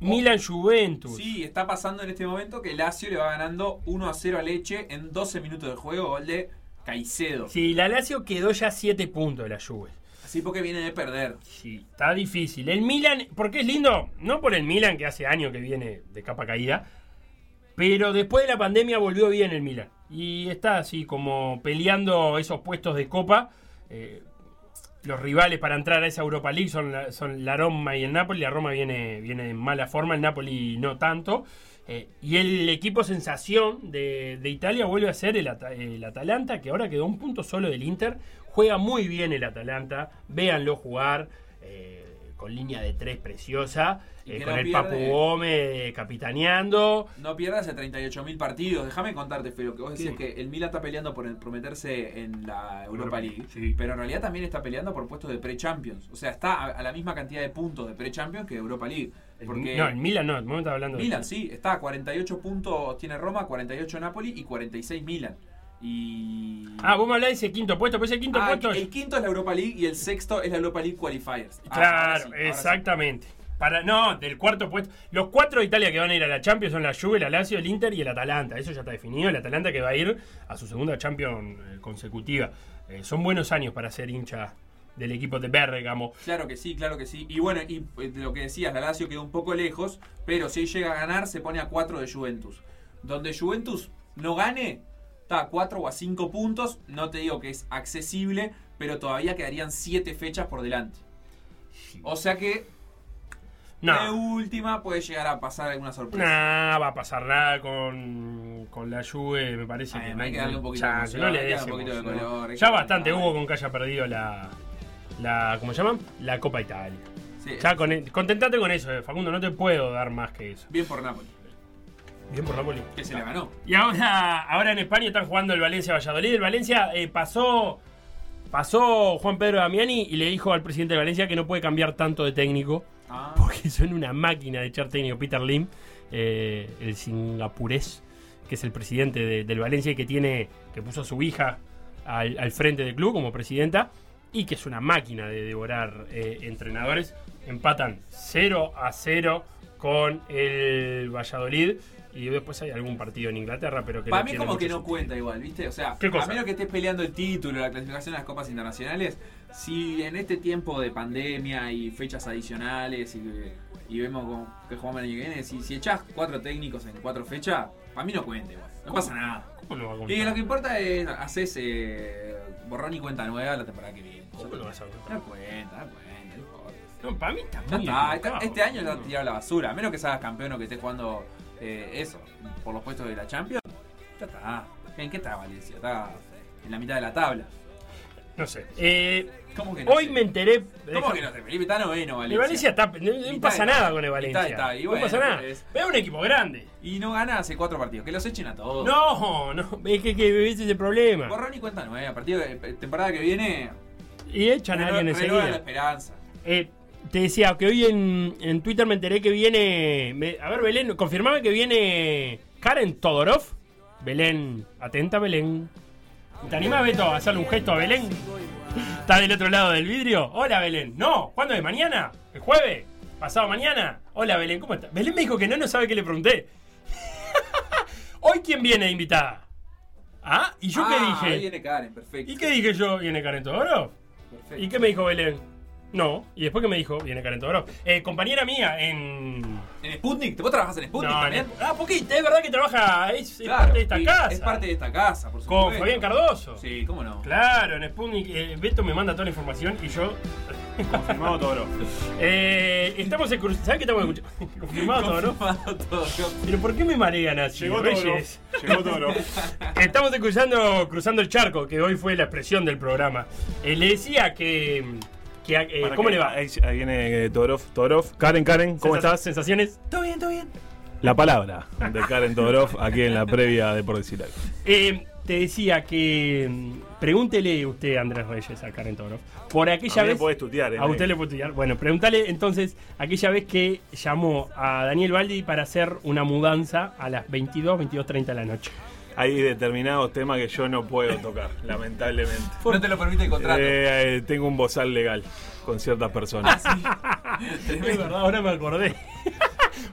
Milan Juventus. Sí, está pasando en este momento que Lazio le va ganando 1-0 a Lecce en 12 minutos de juego, gol de Caicedo. Sí, la Lazio quedó ya 7 puntos de la Juve. Así porque viene de perder. Sí, está difícil. El Milan, porque es lindo, no por el Milan que hace años que viene de capa caída, pero después de la pandemia volvió bien el Milan. Y está así como peleando esos puestos de copa. Los rivales para entrar a esa Europa League son la Roma y el Napoli. La Roma viene en mala forma, el Napoli no tanto. Y el equipo sensación de Italia vuelve a ser el Atalanta, que ahora quedó un punto solo del Inter. Juega muy bien el Atalanta, véanlo jugar, con línea de tres preciosa, con no el pierde, Papu Gómez capitaneando. No pierdas hace 38.000 partidos. Déjame contarte, Felo, que vos decís que el Milan está peleando por prometerse en la Europa League, sí, pero en realidad también está peleando por puestos de pre-Champions. O sea, está a la misma cantidad de puntos de pre-Champions que de Europa League. No, el Milan no, el momento está hablando de Milan, eso. Sí, está a 48 puntos tiene Roma, 48 Napoli y 46 Milan. Y... vos me hablás de ese quinto puesto, pero ese quinto puesto... El quinto es la Europa League y el sexto es la Europa League Qualifiers. Claro, ahora sí, exactamente. Del cuarto puesto. Los 4 de Italia que van a ir a la Champions son la Juve, la Lazio, el Inter y el Atalanta. Eso ya está definido. El Atalanta que va a ir a su segunda Champions consecutiva. Son buenos años para ser hincha del equipo de Bérgamo. Claro que sí. Y bueno, y lo que decías, la Lazio quedó un poco lejos, pero si llega a ganar se pone a 4 de Juventus. Donde Juventus no gane... Está a 4 o a 5 puntos, no te digo que es accesible, pero todavía quedarían 7 fechas por delante. O sea que de última puede llegar a pasar alguna sorpresa. No va a pasar nada con la Juve, me parece. Que hay que darle un poquito de color. No le des un poquito de color. Ya bastante hubo con que haya perdido la ¿cómo se llama? La Copa Italia. Sí, ya contentate con eso, Facundo, no te puedo dar más que eso. Bien por Napoli. Que se la ganó. Y ahora en España están jugando el Valencia-Valladolid. El Valencia pasó Juan Pedro Damiani y le dijo al presidente de Valencia que no puede cambiar tanto de técnico. Porque son una máquina de echar técnico. Peter Lim, el singapurés, que es el presidente del Valencia y que puso a su hija al frente del club como presidenta, y que es una máquina de devorar entrenadores. Empatan 0-0 con el Valladolid. Y después hay algún partido en Inglaterra, pero que para mí como que no cuenta igual, ¿viste? O sea, a menos que estés peleando el título, la clasificación a las copas internacionales, si en este tiempo de pandemia y fechas adicionales y vemos que jugamos el año que viene, si echás 4 técnicos en 4 fechas, para mí no cuenta igual. No pasa nada. ¿Cómo lo va a contar? Y lo que importa es haces borrón y cuenta nueva la temporada que viene. ¿Cómo lo vas a contar? No cuenta. No, para mí está muy bien. Este año lo has tirado a la basura, a menos que seas campeón o que estés jugando... eso, por los puestos de la Champions, ya está. ¿En qué está Valencia? Está en la mitad de la tabla. No sé. ¿Cómo que no hoy sé? Me enteré. ¿Cómo que no te Felipe? Está noveno Valencia. El Valencia está. No pasa nada con el Valencia. Está. Bueno, no pasa nada. Pero es un equipo grande. Y no gana hace 4 partidos. Que los echen a todos. No. Es que ese es el problema. Borrón y cuenta nueva. Partido de temporada que viene. Y echan a alguien enseguida. La esperanza. Te decía que hoy en Twitter me enteré que viene... a ver, Belén, confirmame que viene Karen Todorov. Belén, atenta, Belén. ¿Te animás, Beto, a hacerle un gesto a Belén? ¿Está del otro lado del vidrio? Hola, Belén. No, ¿cuándo es? ¿Mañana? ¿El jueves? ¿Pasado mañana? Hola, Belén, ¿cómo estás? Belén me dijo que no sabe qué le pregunté. ¿Hoy quién viene invitada? ¿Ah? ¿Y yo qué dije? Ahí viene Karen, perfecto. ¿Y qué dije yo? ¿Viene Karen Todorov? Perfecto. ¿Y qué me dijo Belén? No, y después que me dijo, viene Karen Todorov. Compañera mía ¿En Sputnik? ¿Vos trabajás en Sputnik también? Poquito, es verdad que trabaja, es parte de esta casa. Es parte de esta casa, por supuesto. Con Fabián Cardoso. Sí, ¿cómo no? Claro, en Sputnik. Beto me manda toda la información y yo... Confirmado Todorov. Estamos escuchando... ¿Sabés qué estamos escuchando? Confirmado Todorov. Pero ¿por qué me marean así? Llegó Todorov. Estamos escuchando Cruzando el Charco, que hoy fue la expresión del programa. Le decía que... ¿Cómo le va? Ahí viene Todorov. Karen, ¿cómo estás? ¿Sensaciones? Todo bien. La palabra de Karen Todorov aquí en la previa de Por Decir Algo. Te decía que pregúntele usted, Andrés Reyes, a Karen Todorov. Por aquella vez. Podés tutear, a usted le puede tutear. Bueno, pregúntale entonces aquella vez que llamó a Daniel Baldi para hacer una mudanza a las 22:30 de la noche. Hay determinados temas que yo no puedo tocar, lamentablemente. No te lo permite el contrato. Tengo un bozal legal con ciertas personas. Es verdad, ahora me acordé.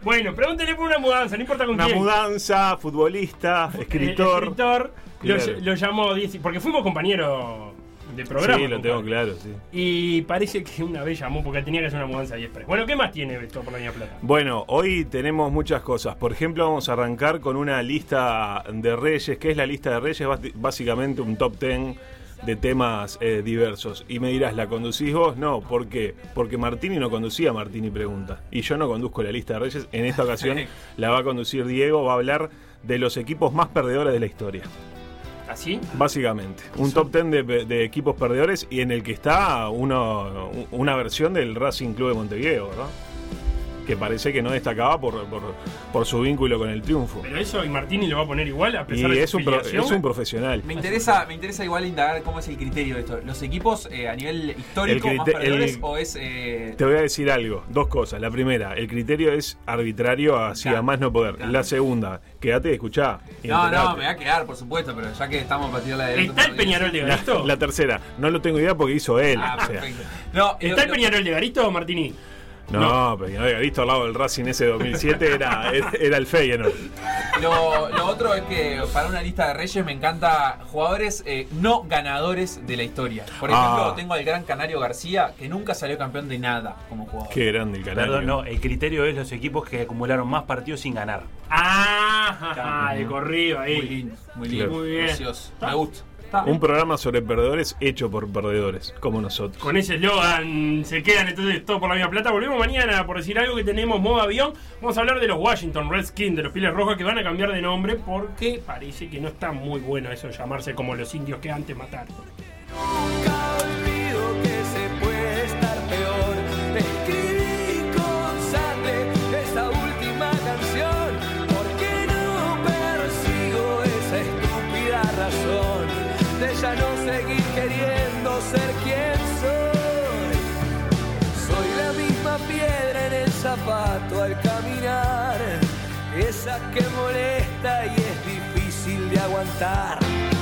Bueno, pregúntele por una mudanza, no importa con quién. Una mudanza, futbolista, escritor. Lo llamó, porque fuimos compañeros de programa. Sí, lo tengo claro, sí. Y parece que una vez llamó porque tenía que hacer una mudanza y express. Bueno, ¿qué más tiene esto por la Niña Plata? Bueno, hoy tenemos muchas cosas. Por ejemplo, vamos a arrancar con una lista de Reyes. ¿Qué es la lista de Reyes? Básicamente un top 10 de temas diversos. Y me dirás, ¿la conducís vos? No, ¿por qué? Porque Martini no conducía, Martini pregunta. Y yo no conduzco la lista de Reyes. En esta ocasión la va a conducir Diego. Va a hablar de los equipos más perdedores de la historia. ¿Así? Básicamente. Un top 10 de equipos perdedores y en el que está una versión del Racing Club de Montevideo, ¿verdad? Que parece que no destacaba por su vínculo con el triunfo. Pero eso, y Martini lo va a poner igual a pesar de su filiación. Es un profesional. Me interesa igual indagar cómo es el criterio de esto. ¿Los equipos a nivel histórico más perdedores o es...? Te voy a decir algo. Dos cosas. La primera, el criterio es arbitrario hacia más no poder. Claro. La segora, quédate y escuchá. No, me va a quedar, por supuesto, pero ya que estamos para tirar la de... ¿Está el Peñarol de Garito? La tercera. No lo tengo idea porque hizo él. Perfecto. No, ¿está el Peñarol de Garito o Martini? No, pero no había visto al lado del Racing ese 2007 era el Feyenoord. Lo otro es que para una lista de Reyes me encanta jugadores no ganadores de la historia. Por ejemplo, tengo al gran Canario García, que nunca salió campeón de nada como jugador. Qué grande el Canario. Perdón, no, el criterio es los equipos que acumularon más partidos sin ganar. De corrido ahí. Muy lindo. Muy bien. Precioso. Me gusta. Un programa sobre perdedores hecho por perdedores, como nosotros. Con ese eslogan se quedan entonces todos por la misma plata. Volvemos mañana por decir algo que tenemos modo avión. Vamos a hablar de los Washington Redskins, de los Pieles Rojas, que van a cambiar de nombre porque parece que no está muy bueno eso de llamarse como los indios que antes mataron. Nunca olvido que se puede estar peor. Escribí con sangre esa última canción porque no persigo esa estúpida razón. De ya no seguir queriendo ser quien soy. Soy la misma piedra en el zapato al caminar, esa que molesta y es difícil. aguantar.